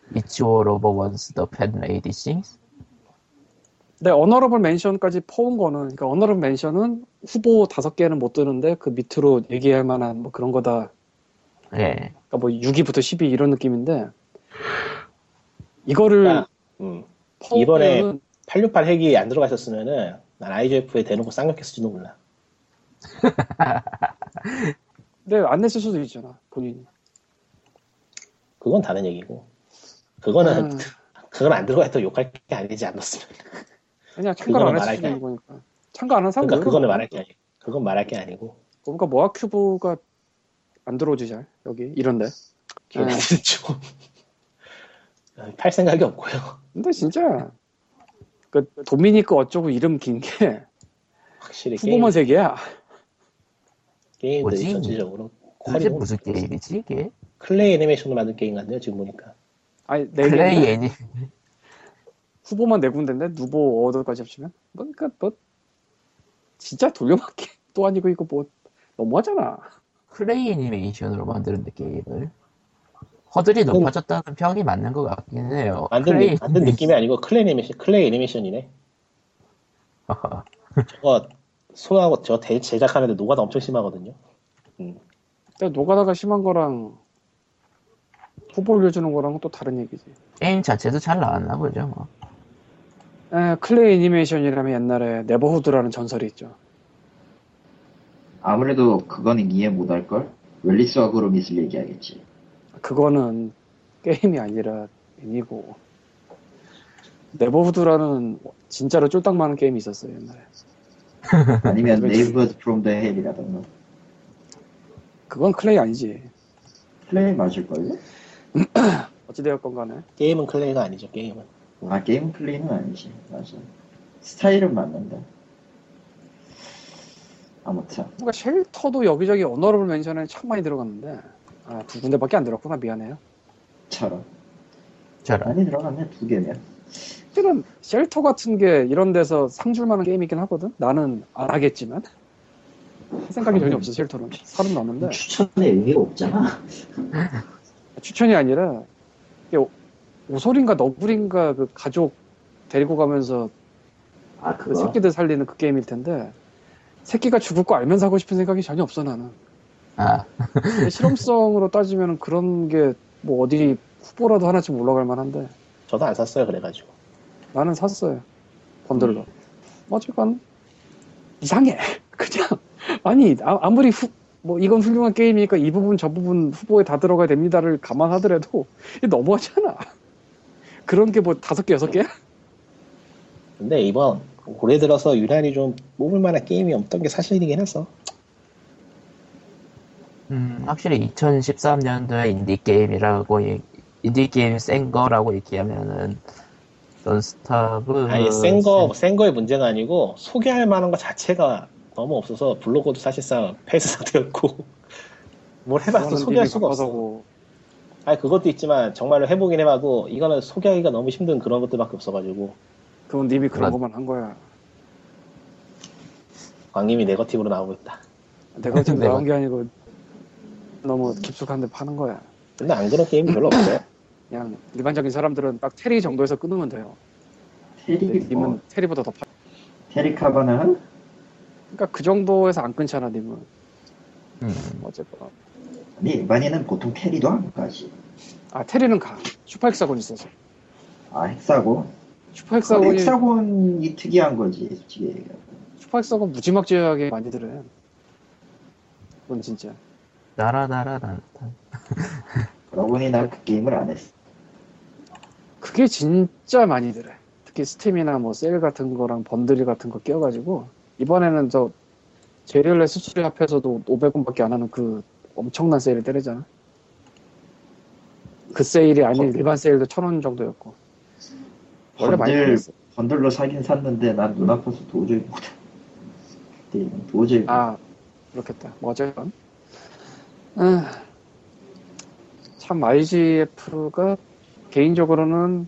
미치오 로버 원스 더 팬 레이디 싱스. 네, 어너러블 멘션까지 퍼온 거는, 그러니까 어너러블 멘션은 후보 다섯 개는 못 드는데 그 밑으로 얘기할 만한 뭐 그런 거다. 네. 그러니까 뭐 육 위부터 십이 이런 느낌인데, 이거를 그러니까, 음. 이번에 거는... 팔백육십팔 핵이 안 들어가셨으면은 난 아이지에프에 대놓고 쌍욕했을지도 몰라. 근데 안 냈을 수도 있잖아, 본인이. 그건 다른 얘기고. 그거는 음... 그건 안 들어가 해도 욕할 게 아니지 않았으면. 아니야, 참가를 안 했을 수도 있는 거니까. 참가 안 한 사람들. 그러니까 그거는 말할 게 아니고. 그건 말할 게 아니고. 그러니까 모아큐브가 안 들어오지 잘, 여기 이런데. 걔네는 좀 팔 생각이 없고요. 근데 진짜 그 도미니크 어쩌고 이름 긴 게 확실히 후보만 세 개야. 게임들이 전체적으로. 이게 무슨 게임이지 이게? 클레이 애니메이션으로 만든 게임 같네요, 지금 보니까. 아니, 네 클레이 애니. 후보만 네 군데인데 누보 어워드까지 합치면? 그러니까 뭐 진짜 돌려막기 또 아니고 이거 뭐 너무하잖아. 클레이 애니메이션으로 만드는 게임을. 허들이 높아졌다는 평이 맞는 것 같긴 해요. 만든, 클레이... 만든 느낌이 아니고 클레이 애니메이션, 클레이 애니메이션이네. 저거 손하고 저 대, 제작하는데 노가다 엄청 심하거든요. 음. 근데 노가다가 심한 거랑 후보 올려주는 거랑은 또 다른 얘기지. 게임 자체도 잘 나왔나 보죠, 뭐. 에, 클레이 애니메이션이라면 옛날에 네버후드라는 전설이 있죠. 아무래도 그거는 이해 못할걸? 웰리스하고 로미스 얘기하겠지. 그거는 게임이 아니라 애니고, 네버후드라는 진짜로 쫄딱 많은 게임이 있었어요 옛날에. 아니면 네이버드 프롬 더 헬이라던가. 그건 클레이 아니지. 클레이 맞을걸요? 어찌되었건 간에 게임은 클레이가 아니죠. 게임은, 아 게임은 클레이는 아니지. 맞아, 스타일은 맞는다. 아무튼 그러니까 쉘터도 여기저기 어너러블 멘션에 참 많이 들어갔는데, 아, 두 군데밖에 안 들었구나. 미안해요. 저런. 저런. 많이 들어갔네, 두 개면. 실은 쉘터 같은 게 이런 데서 상줄만한 게임이긴 하거든? 나는 안 하겠지만. 생각이 전혀 없어, 쉘터는. 사람 났는데. 추천의 의미가 없잖아. 추천이 아니라, 오솔인가 너구리인가 그 가족 데리고 가면서 아, 그 새끼들 살리는 그 게임일 텐데, 새끼가 죽을 거 알면서 하고 싶은 생각이 전혀 없어, 나는. 아. 실험성으로 따지면 그런 게 뭐 어디 후보라도 하나쯤 올라갈 만한데. 저도 안 샀어요, 그래가지고. 나는 샀어요, 번들로. 음. 어쨌건 이상해, 그냥. 아니 아, 아무리 후, 뭐 이건 훌륭한 게임이니까 이 부분 저 부분 후보에 다 들어가야 됩니다를 감안하더라도 너무하잖아. 그런 게 뭐 다섯 개 여섯 개야? 근데 이번 올해 들어서 유난히 좀 뽑을 만한 게임이 없던 게 사실이긴 해서. 음, 확실히 이천십삼 년도에 인디게임이라고, 인디게임 센 거라고 얘기하면은, 넌스탑은. 아니, 센 거, 센 거의 문제가 아니고, 소개할 만한 거 자체가 너무 없어서, 블로그도 사실상 폐쇄 상태였고, 뭘 해봤어 소개할 수가 없어. 아니, 그것도 있지만, 정말로 해보긴 해봐도, 이거는 소개하기가 너무 힘든 그런 것들밖에 없어가지고. 그건 님이 그런 맞... 것만 한 거야. 광님이 네거티브로 나오고 있다. 네거티브로 나온 게 아니고, 너무 깊숙한데 파는 거야. 근데 안 그런 게임이 별로 없어요. 그냥 일반적인 사람들은 딱 테리 정도에서 끊으면 돼요. 테리? 님은 어. 테리보다 더 파. 테리 카바나? 그러니까 그 정도에서 안 끊잖아, 님은. 음. 어쨌거나. 아니, 일반인은 보통 테리도 안 가지. 아, 테리는 가. 슈퍼 헥사곤 있어서. 아, 헥사곤? 슈퍼 헥사곤이. 그 헥사곤이 특이한 거지, 솔직히 얘기하면. 슈퍼 헥사곤 무지막지하게 많이들 해. 그건 진짜. 나라나라나라. 그러고 보니 나 그 게임을 안 했어. 그게 진짜 많이 들어. 특히 스팀이나 뭐 세일 같은 거랑 번들 같은 거 끼워가지고 이번에는 저 재료를 수수료 합해서도 오백 원밖에 안 하는 그 엄청난 세일을 때리잖아. 그 세일이 아닌 번들. 일반 세일도 천 원 정도였고. 원래 번들, 많이 들었어. 번들로 사긴 샀는데 난 눈 아파서 도저히 못해. 도저히. 아 그렇겠다. 뭐 어쨌건. 아, 참 아이지에프가 개인적으로는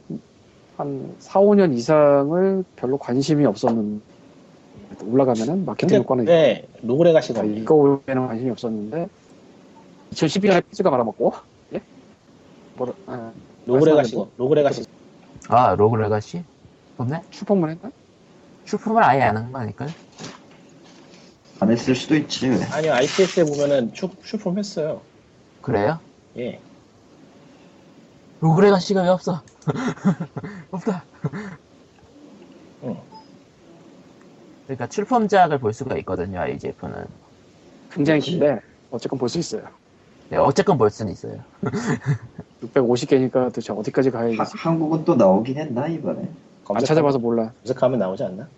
한 사, 오 년 이상을 별로 관심이 없었는데 올라가면은 마케팅 효과는 네, 노후레가시가 이거 올해는 관심이 없었는데 이천십이 년에 피즈가 말아먹고 예? 뭐라 아, 노후레가시 로그레가시 아 로그레가시? 없네? 슈퍼맨 했나? 슈퍼맨 아예 안 한 거 아닐까요? 안 했을 수도 있지. 아니요, 아이티에스에 보면은 슈퍼 했어요. 그래요? 예. 로그레가시가 왜 없어? 없다. 응. 그러니까 출품작을 볼 수가 있거든요, 아이지에프는. 굉장히 긴데 어쨌건 볼 수 있어요. 네, 어쨌건 볼 수는 있어요. 육백오십 개니까 도대체 어디까지 가야겠지? 한국은 또 나오긴 했나 이번에? 안 찾아봐서 몰라. 검색하면 나오지 않나?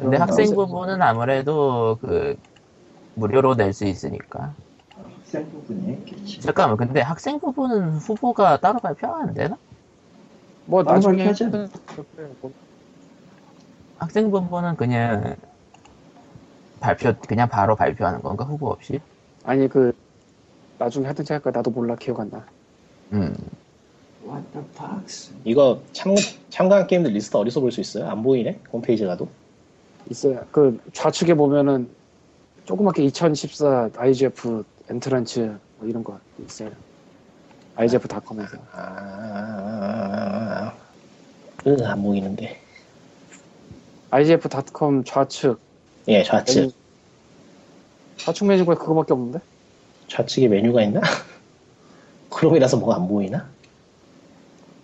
근데 학생 부분은 아무래도 그 무료로 낼 수 있으니까. 학생 부분이 그치. 잠깐만, 근데 학생 부분은 후보가 따로 발표가 안 되나? 뭐 나중에 학생 부분은 그냥 발표 그냥 바로 발표하는 건가 후보 없이? 아니 그 나중에 하든지 할까 나도 몰라 기억 안 나. 음. What the fuck? 이거 참 참가한 게임들 리스트 어디서 볼 수 있어요? 안 보이네 홈페이지 가도. 있어요. 그 좌측에 보면은 조그맣게 이천십사 아이지에프 엔트런츠 뭐 이런 거 있어요. 아이지에프 닷컴에서. 아, 아, 아, 아. 안 보이는데. 아이지에프 닷컴 좌측. 예, 좌측. 메뉴, 좌측 메뉴가 그거밖에 없는데? 좌측에 메뉴가 있나? 크롬이라서 뭐가 안 보이나?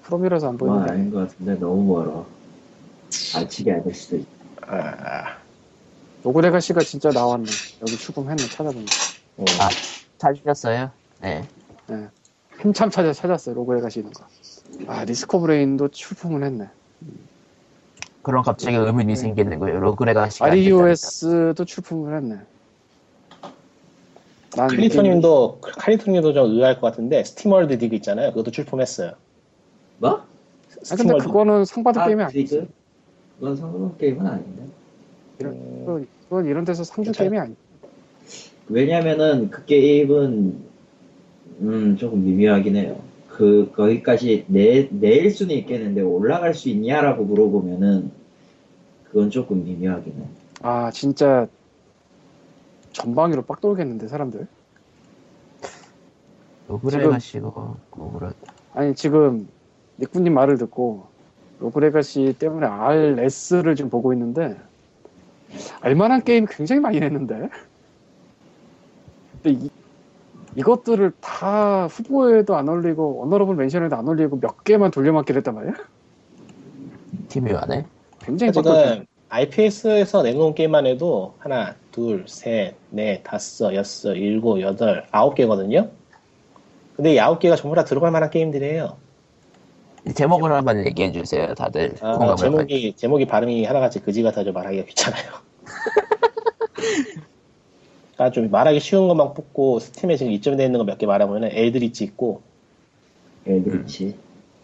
크롬이라서 안 보이는데. 와, 아닌 것 같은데 너무 멀어. 좌측이 아닐 수도 있다. 아, 로그레가시가 진짜 나왔네. 여기 출금했네. 찾아보면. 오. 아, 찾으셨어요? 네. 네. 한참 찾아 찾았어요. 로그레가시 있는 거. 아, 리스코브레인도 출품을 했네. 그럼 갑자기 의문이 네. 생기는 거예요. 로그레가시. 아리오에스도 출품을 했네. 칼리토님도 칼리토님도 좀 의아할 것 같은데 스팀월드 디그 있잖아요. 그것도 출품했어요. 뭐? 아, 근데 그거는 상 받은 아, 게임이 아니지. 그건 상품 게임은 아닌데. 이런, 그건 이런 데서 상주 게임이 아니야. 왜냐면은 그 게임은, 음, 조금 미묘하긴 해요. 그, 거기까지 내, 내일 수는 있겠는데 올라갈 수 있냐라고 물어보면은 그건 조금 미묘하긴 해. 아, 진짜 전방위로 빡 돌겠는데, 사람들? 로그레가시가 그렇다. 아니, 지금 닉군님 말을 듣고 로그레가시 때문에 알에스를 지금 보고 있는데 알만한 게임 굉장히 많이 냈는데 근데 이, 이것들을 다 후보에도 안 올리고 어너러블 멘션에도 안 올리고 몇 개만 돌려막기를 했단 말이야? 팀이 안 해? 굉장히 지금 아이피에스에서 내놓은 게임만 해도 하나, 둘, 셋, 넷, 다섯, 여섯, 일곱, 여덟, 아홉 개거든요? 근데 이 아홉 개가 전부 다 들어갈 만한 게임들이에요. 제목을 한번 얘기해 주세요, 다들. 아, 제목이, 제목이 발음이 하나같이 그지 같아서 말하기가 귀찮아요. 아, 좀 말하기 쉬운 것만 뽑고 스팀에 지금 입점되어 있는 거 몇 개 말하면 엘드리치 있고, 엘드리치. 음.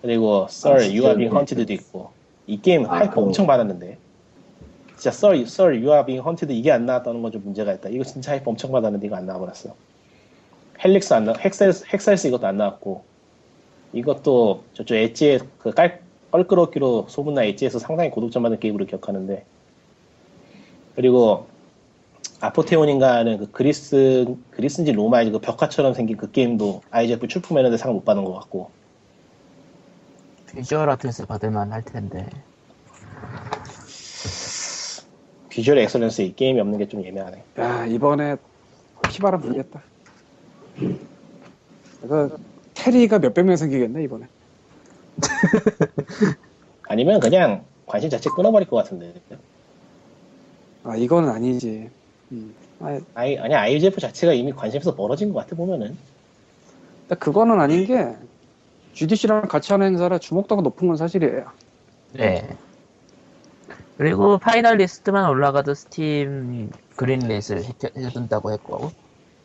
그리고 Sir, You Are Being Hunted도 있고. 이 게임 아, 하이프 어. 엄청 받았는데. 진짜 Sir, Sir, You Are Being Hunted 이게 안 나왔다는 건 좀 문제가 있다. 이거 진짜 하이프 엄청 받았는데 이거 안 나와버렸어. 헬릭스 안 나, 헥셀스, 헥셀스 이것도 안 나왔고. 이것도 저쪽 엣지에 그 깔, 껄끄럽기로 소문난 엣지에서 상당히 고독점 받은 게임으로 기억하는데. 그리고 아포테온인가 하는 그 그리스, 그리스인지 로마인지 그 벽화처럼 생긴 그 게임도 아이지에프 출품했는데 상 못 받은 것 같고. 비주얼 아트에서 받을만 할 텐데. 비주얼 엑설런스 이 게임이 없는 게 좀 예매하네. 야, 이번에 피바람 불겠다. 그래서 테리가 몇백 명 생기겠네 이번에. 아니면 그냥 관심 자체 끊어버릴 것 같은데. 아 이건 아니지. 음. 아니, 아이, 아니 아이지에프 자체가 이미 관심에서 멀어진 것 같아 보면은. 근데 그거는 아닌 게 지디씨랑 같이 하는 행사라 주목도가 높은 건 사실이에요. 네. 그리고 파이널리스트만 올라가도 스팀 그린리스를 해준다고 했고.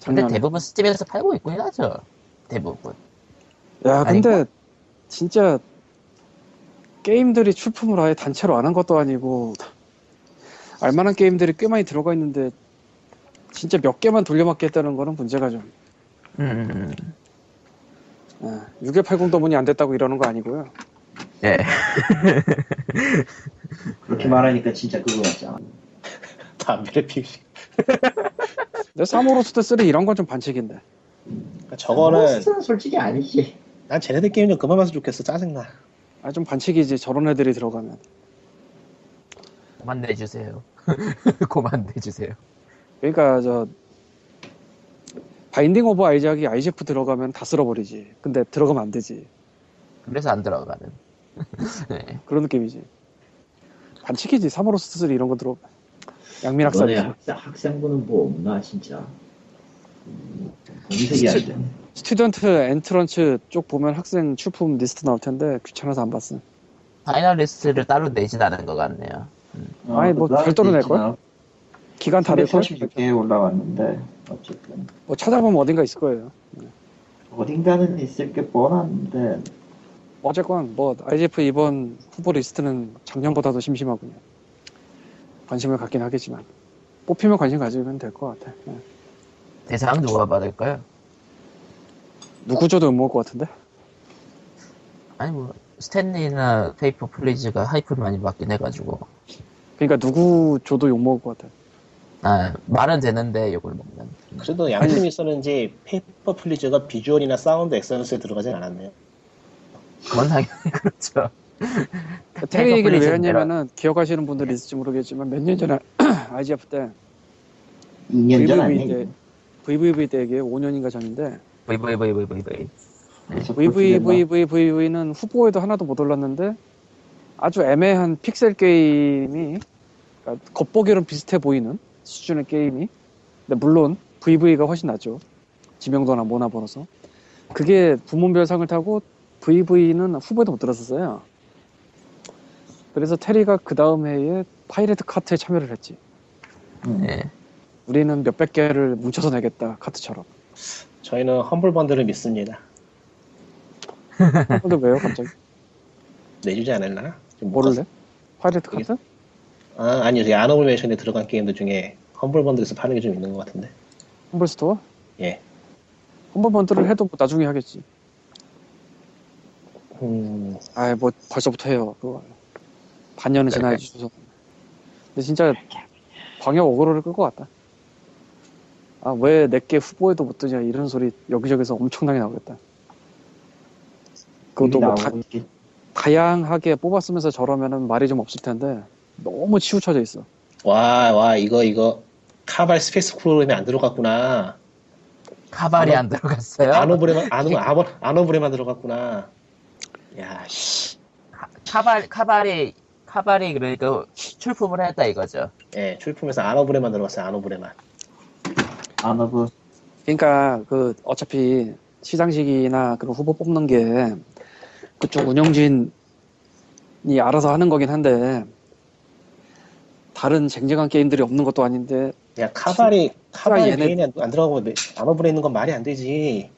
근데 작년에. 대부분 스팀에서 팔고 있고 해야죠. 대부분. 야 근데 아닌가? 진짜 게임들이 출품을 아예 단체로 안 한 것도 아니고 알만한 게임들이 꽤 많이 들어가 있는데 진짜 몇 개만 돌려막기 했다는 거는 문제가 좀. 음. 아, 육일팔공 더문이 안 됐다고 이러는 거 아니고요. 예. 그렇게 말하니까 진짜 그거 같잖아. 담배를 피우시. 근데 사모로스트 쓰리 이런 건 좀 반칙인데. 그러니까 저거는. 사모로스트는 솔직히 아니지. 난 쟤네들 게임 좀 그만 봐서 좋겠어. 짜증나. 아, 좀 반칙이지. 저런 애들이 들어가면. 그만 내주세요. 그만 내주세요. 그러니까 저 바인딩 오브 아이작이 아이지에프 들어가면 다 쓸어버리지. 근데 들어가면 안 되지. 그래서 안 들어가는. 네. 그런 느낌이지. 반칙이지. 사모로스트 쓰리 이런 거 들어. 양민학살이. 학생, 학생부는 뭐 없나 진짜. 음, 검색이 안 돼. 스튜던트 엔트런츠 쪽 보면 학생 출품 리스트 나올 텐데 귀찮아서 안 봤어. 파이널리스트를 따로 내진 않은 것 같네요. 음. 어, 아니 뭐 별도로 낼 걸? 기간 다 됐고 삼십육 개 올라왔는데 어쨌든 뭐 찾아보면 어딘가 있을 거예요. 네. 어딘가는 있을 게 뻔한데 어쨌건 뭐 아이지에프 이번 후보 리스트는 작년보다도 심심하군요. 관심을 갖긴 하겠지만 뽑히면 관심 가지면 될 것 같아. 네. 대상 누가 받을까요? 누구 줘도 못 먹을 것 같은데? 아니 뭐 스탠리나 페이퍼 플리즈가 하이프를 많이 받긴 해가지고. 그러니까 누구 줘도 욕 먹을 것 같아. 아 말은 되는데 욕을 먹는. 그래도 양심이 있었는지 페이퍼 플리즈가 비주얼이나 사운드 엑셀런스에 들어가진 않았네요. 그건 당연히 그렇죠. 테리 얘기를 왜 했냐면은 기억하시는 분들이 있을지 모르겠지만 몇 년 전에 아이지에프 때 이 년 전 아니에요? 브이브이브이 때 이게 오 년인가 전인데. 브이브이브이브이브이. 브이브이브이브이브이는 후보에도 하나도 못 올랐는데 아주 애매한 픽셀 게임이 그러니까 겉보기로는 비슷해 보이는 수준의 게임이. 근데 물론 브이브이가 훨씬 낫죠. 지명도나 뭐나 벌어서. 그게 부문별 상을 타고 브이브이는 후보에도 못 들었었어요. 그래서 테리가 그 다음 해에 파이레트 카트에 참여를 했지. 네. 우리는 몇백 개를 뭉쳐서 내겠다 카트처럼. 저희는 험블 번들을 믿습니다. 험블 왜요 갑자기? 내주지 않을라? 모를래? 파이레트 카트? 아, 아니요. 저희 아노블메이션에 들어간 게임들 중에 험블 번들에서 파는 게 좀 있는 것 같은데. 험블 스토어? 예. 험블 번들을 해도 뭐 나중에 하겠지. 음, 아이 뭐 벌써부터 해요. 그거. 반년은 지나야지 주소. 근데 진짜 광역 어그로를 끌 것 같다. 아 왜 내게 후보에도 못 드냐 이런 소리 여기저기서 엄청나게 나오겠다. 그것도 뭐 다, 다양하게 뽑았으면서 저러면은 말이 좀 없을 텐데 너무 치우쳐져 있어. 와, 와 이거 이거 카발 스페이스 프로그램이 안 들어갔구나. 카발이 안 들어갔어요? 아노브레만 아노 아노브레만 들어갔구나. 야 씨. 카발 카발이 카발이 그러니까 출품을 했다 이거죠. 예, 출품해서 아노브레만 들어갔어요. 아노브레만. 아노브. 그러니까 그 어차피 시상식이나 그런 후보 뽑는 게 그쪽 운영진이 알아서 하는 거긴 한데 다른 쟁쟁한 게임들이 없는 것도 아닌데. 야 카발이 카발이 메인이 안 들어가고 암호불에 있는 건 말이 안 되지.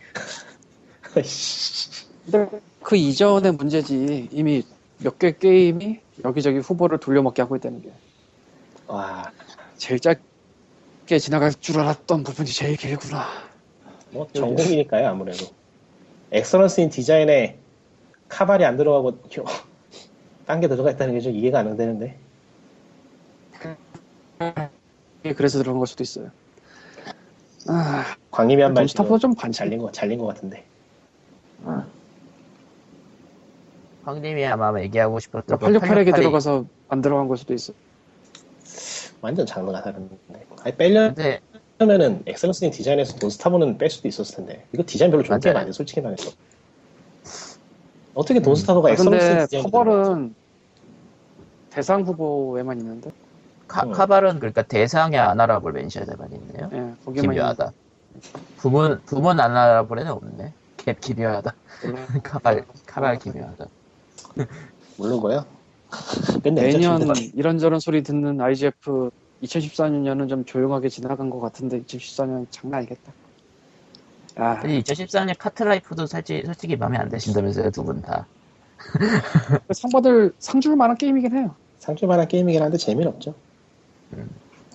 근데 그 이전의 문제지. 이미 몇 개 게임이 여기저기 후보를 돌려먹게 하고 있다는 게. 와, 제일 짧게 지나갈 줄 알았던 부분이 제일 길구나. 뭐 전공이니까요 아무래도. 엑설런스인 디자인에 카발이 안 들어가고 딴 게 들어가 있다는 게 좀 이해가 안 되는데. 그래서 들어간 걸 수도 있어요. 아, 광림이 한 말. 스타포 좀 반 잘린 거 잘린 거 같은데. 아. 광림이 아마 얘기하고 싶었던. 팔백육십팔에게 들어가서 안 들어간 걸 수도 있어. 완전 장르가 다른데. 아니 빼려면은 엑셀런스 디자인에서 돈스타보는 뺄 수도 있었을 텐데. 이거 디자인 별로 좋은 게임 아니야 솔직히 말해서. 어떻게 돈스타보가 음. 엑셀런스 디자인? 커버는 대상 후보에만 있는데. 카, 카발은 그러니까 대상의 아나라볼 멘션에만 있네요. 예, 거기만 기묘하다. 부문 부문 아나라볼에는 없네. 갭 기묘하다. 카발 카발 기묘하다. 모르는 거야? 매년 이런저런 소리 듣는 아이지에프 이천십사 년은 좀 조용하게 지나간 것 같은데 이천십사 년 장난 아니겠다. 아. 이천십사 년 카트라이프도 살지, 솔직히 마음에 안 드신다면서요 두 분 다. 상받을 상줄 만한 게임이긴 해요. 상줄 만한 게임이긴 한데 재미는 없죠.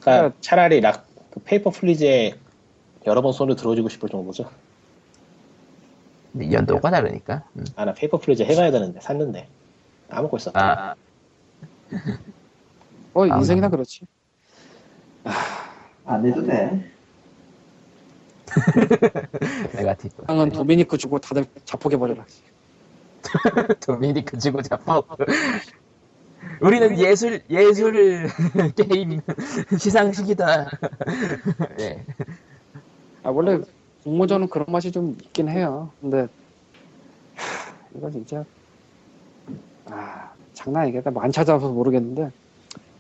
그러니까 차라리 락, 그 페이퍼 플리즈에 여러 번 손을 들어주고 싶을 정도죠. 연도가 다르니까. 음. 아, 나 페이퍼 플리즈 해봐야 되는데 샀는데 까먹고 있어. 아. 어 아, 인생이나 그렇지. 아, 안 해도 돼. 내가 티프. 방은 도미니크 주고 다들 자폭해 버려라. 도미니크 주고 자폭. 우리는 예술 예술 게임 시상식이다. 네. 아 원래 공모전은 그런 맛이 좀 있긴 해요. 근데 하, 이거 진짜 아 장난 아니겠다. 안 찾아봐서 모르겠는데.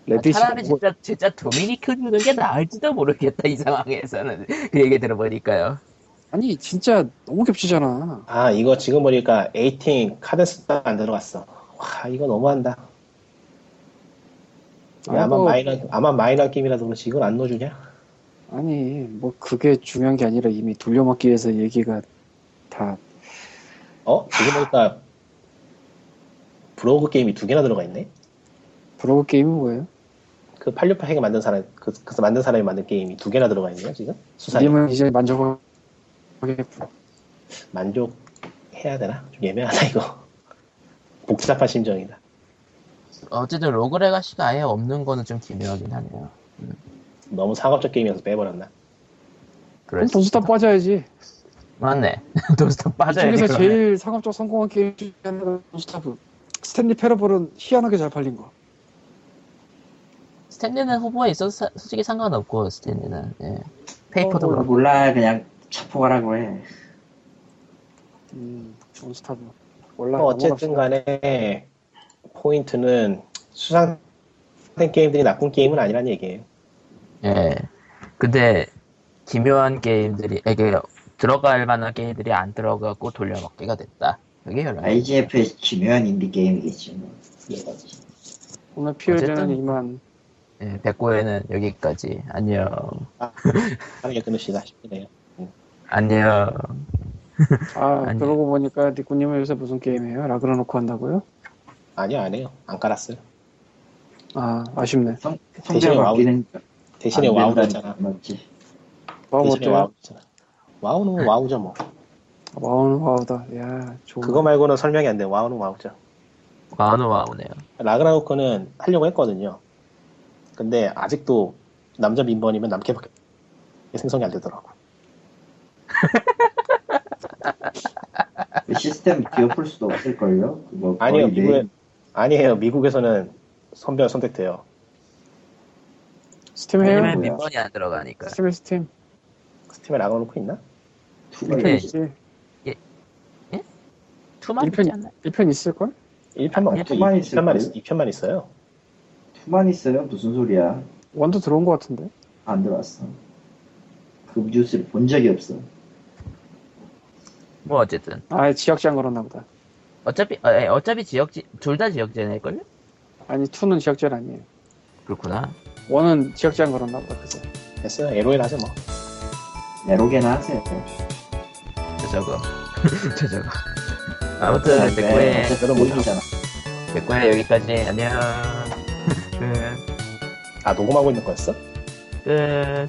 레디시 아, 차라리 진짜 진짜 도미니크 주는 게 나을지도 모르겠다 이 상황에서는. 그 얘기 들어보니까요. 아니 진짜 너무 겹치잖아. 아 이거 지금 보니까 에이팅 카데스가 안 들어갔어. 와 이거 너무한다. 아마 뭐, 마이너 아마 마이너 게임이라서 그렇지 이건 안 넣어주냐? 아니 뭐 그게 중요한 게 아니라 이미 돌려먹기 위해서 얘기가 다. 어? 지금 보니까 브로그 게임이 두 개나 들어가 있네. 브로그 게임은 뭐예요? 그 팔백육십팔 핵을 만든 사람 그 그래서 만든 사람이 만든 게임이 두 개나 들어가 있네요 지금. 수사님은 이제 만족을 만족해야 되나? 좀 예매하나 이거. 복잡한 심정이다. 어쨌든 로그레가시가 아예 없는 거는 좀 기묘하긴 하네요. 음. 너무 상업적 게임이어서 빼버렸나? 그럼 돈스타 빠져야지. 맞네. 돈스타 빠져야지. 이쪽에서 제일 상업적 성공한 게임 중에 하나가 돈스타브. 스탠리 패러볼은 희한하게 잘 팔린 거. 스탠리는 후보에 있어서 솔직히 상관없고 스탠리는. 예. 페이퍼도 어, 몰라 그냥 자포가라고 해. 음, 돈스타브. 몰라. 어, 어쨌든 간에 포인트는 수상된 게임들이 나쁜 게임은 아니란 얘기예요. 예. 근데 기묘한 게임들이 이게 들어갈 만한 게임들이 안 들어가고 돌려먹기가 됐다. 그게 여러 아이지에프의 기묘한 인디 게임이겠지 뭐. 오늘 피어제는 이만. 예. 백고에는 여기까지. 안녕. 아, 다음에 끊읍시다 싶네요. 안녕. 아 그러고 보니까 니꾸님은 요새 무슨 게임이에요? 라그라노크 한다고요? 아니요 안 해요. 안 깔았어요. 아 아쉽네. 성, 대신에 와우 대신에 와우 했잖아. 맞지. 와우 대신에 와우 했잖아. 와우는 와우죠 뭐. 와우는 와우다. 야 좋은. 그거 말고는 설명이 안 돼. 와우는 와우죠. 와우는 와우네요. 라그라노크는 하려고 했거든요. 근데 아직도 남자 민번이면 남캐밖에 생성이 안 되더라고. 시스템 뒤엎을 수도 없을 걸요. 뭐 아니요 미국에. 메인... 아니에요. 미국에서는 선별 선택돼요. 스팀 해요? 스팀에 몇 번이 안 들어가니까. 스팀에 스팀. 스팀에 나가놓고 있나? 투가 있지. 예? 예? 투만 있지 않나? 일 편 있을걸? 일 편만 없죠. 이 편만 있어요. 투만 있어요? 무슨 소리야. 원도 들어온 것 같은데? 안 들어왔어. 그 뉴스를 본 적이 없어. 뭐 어쨌든. 아 지역장 그런나 보다. 어차피 어, 어차피 지역제 둘 다 지역제일걸요? 아니 이는 지역제는 아니에요. 그렇구나. 일은 지역제한 걸었나 보다. 그죠? 됐어요. 에로엔 하죠 뭐. 에로게나 하세요. 저 저거 저 저거 아무튼 백구에 저도 못 이기잖아. 백구에 여기까지 안녕. 끝. 아 녹음하고 있는 거였어? 끝.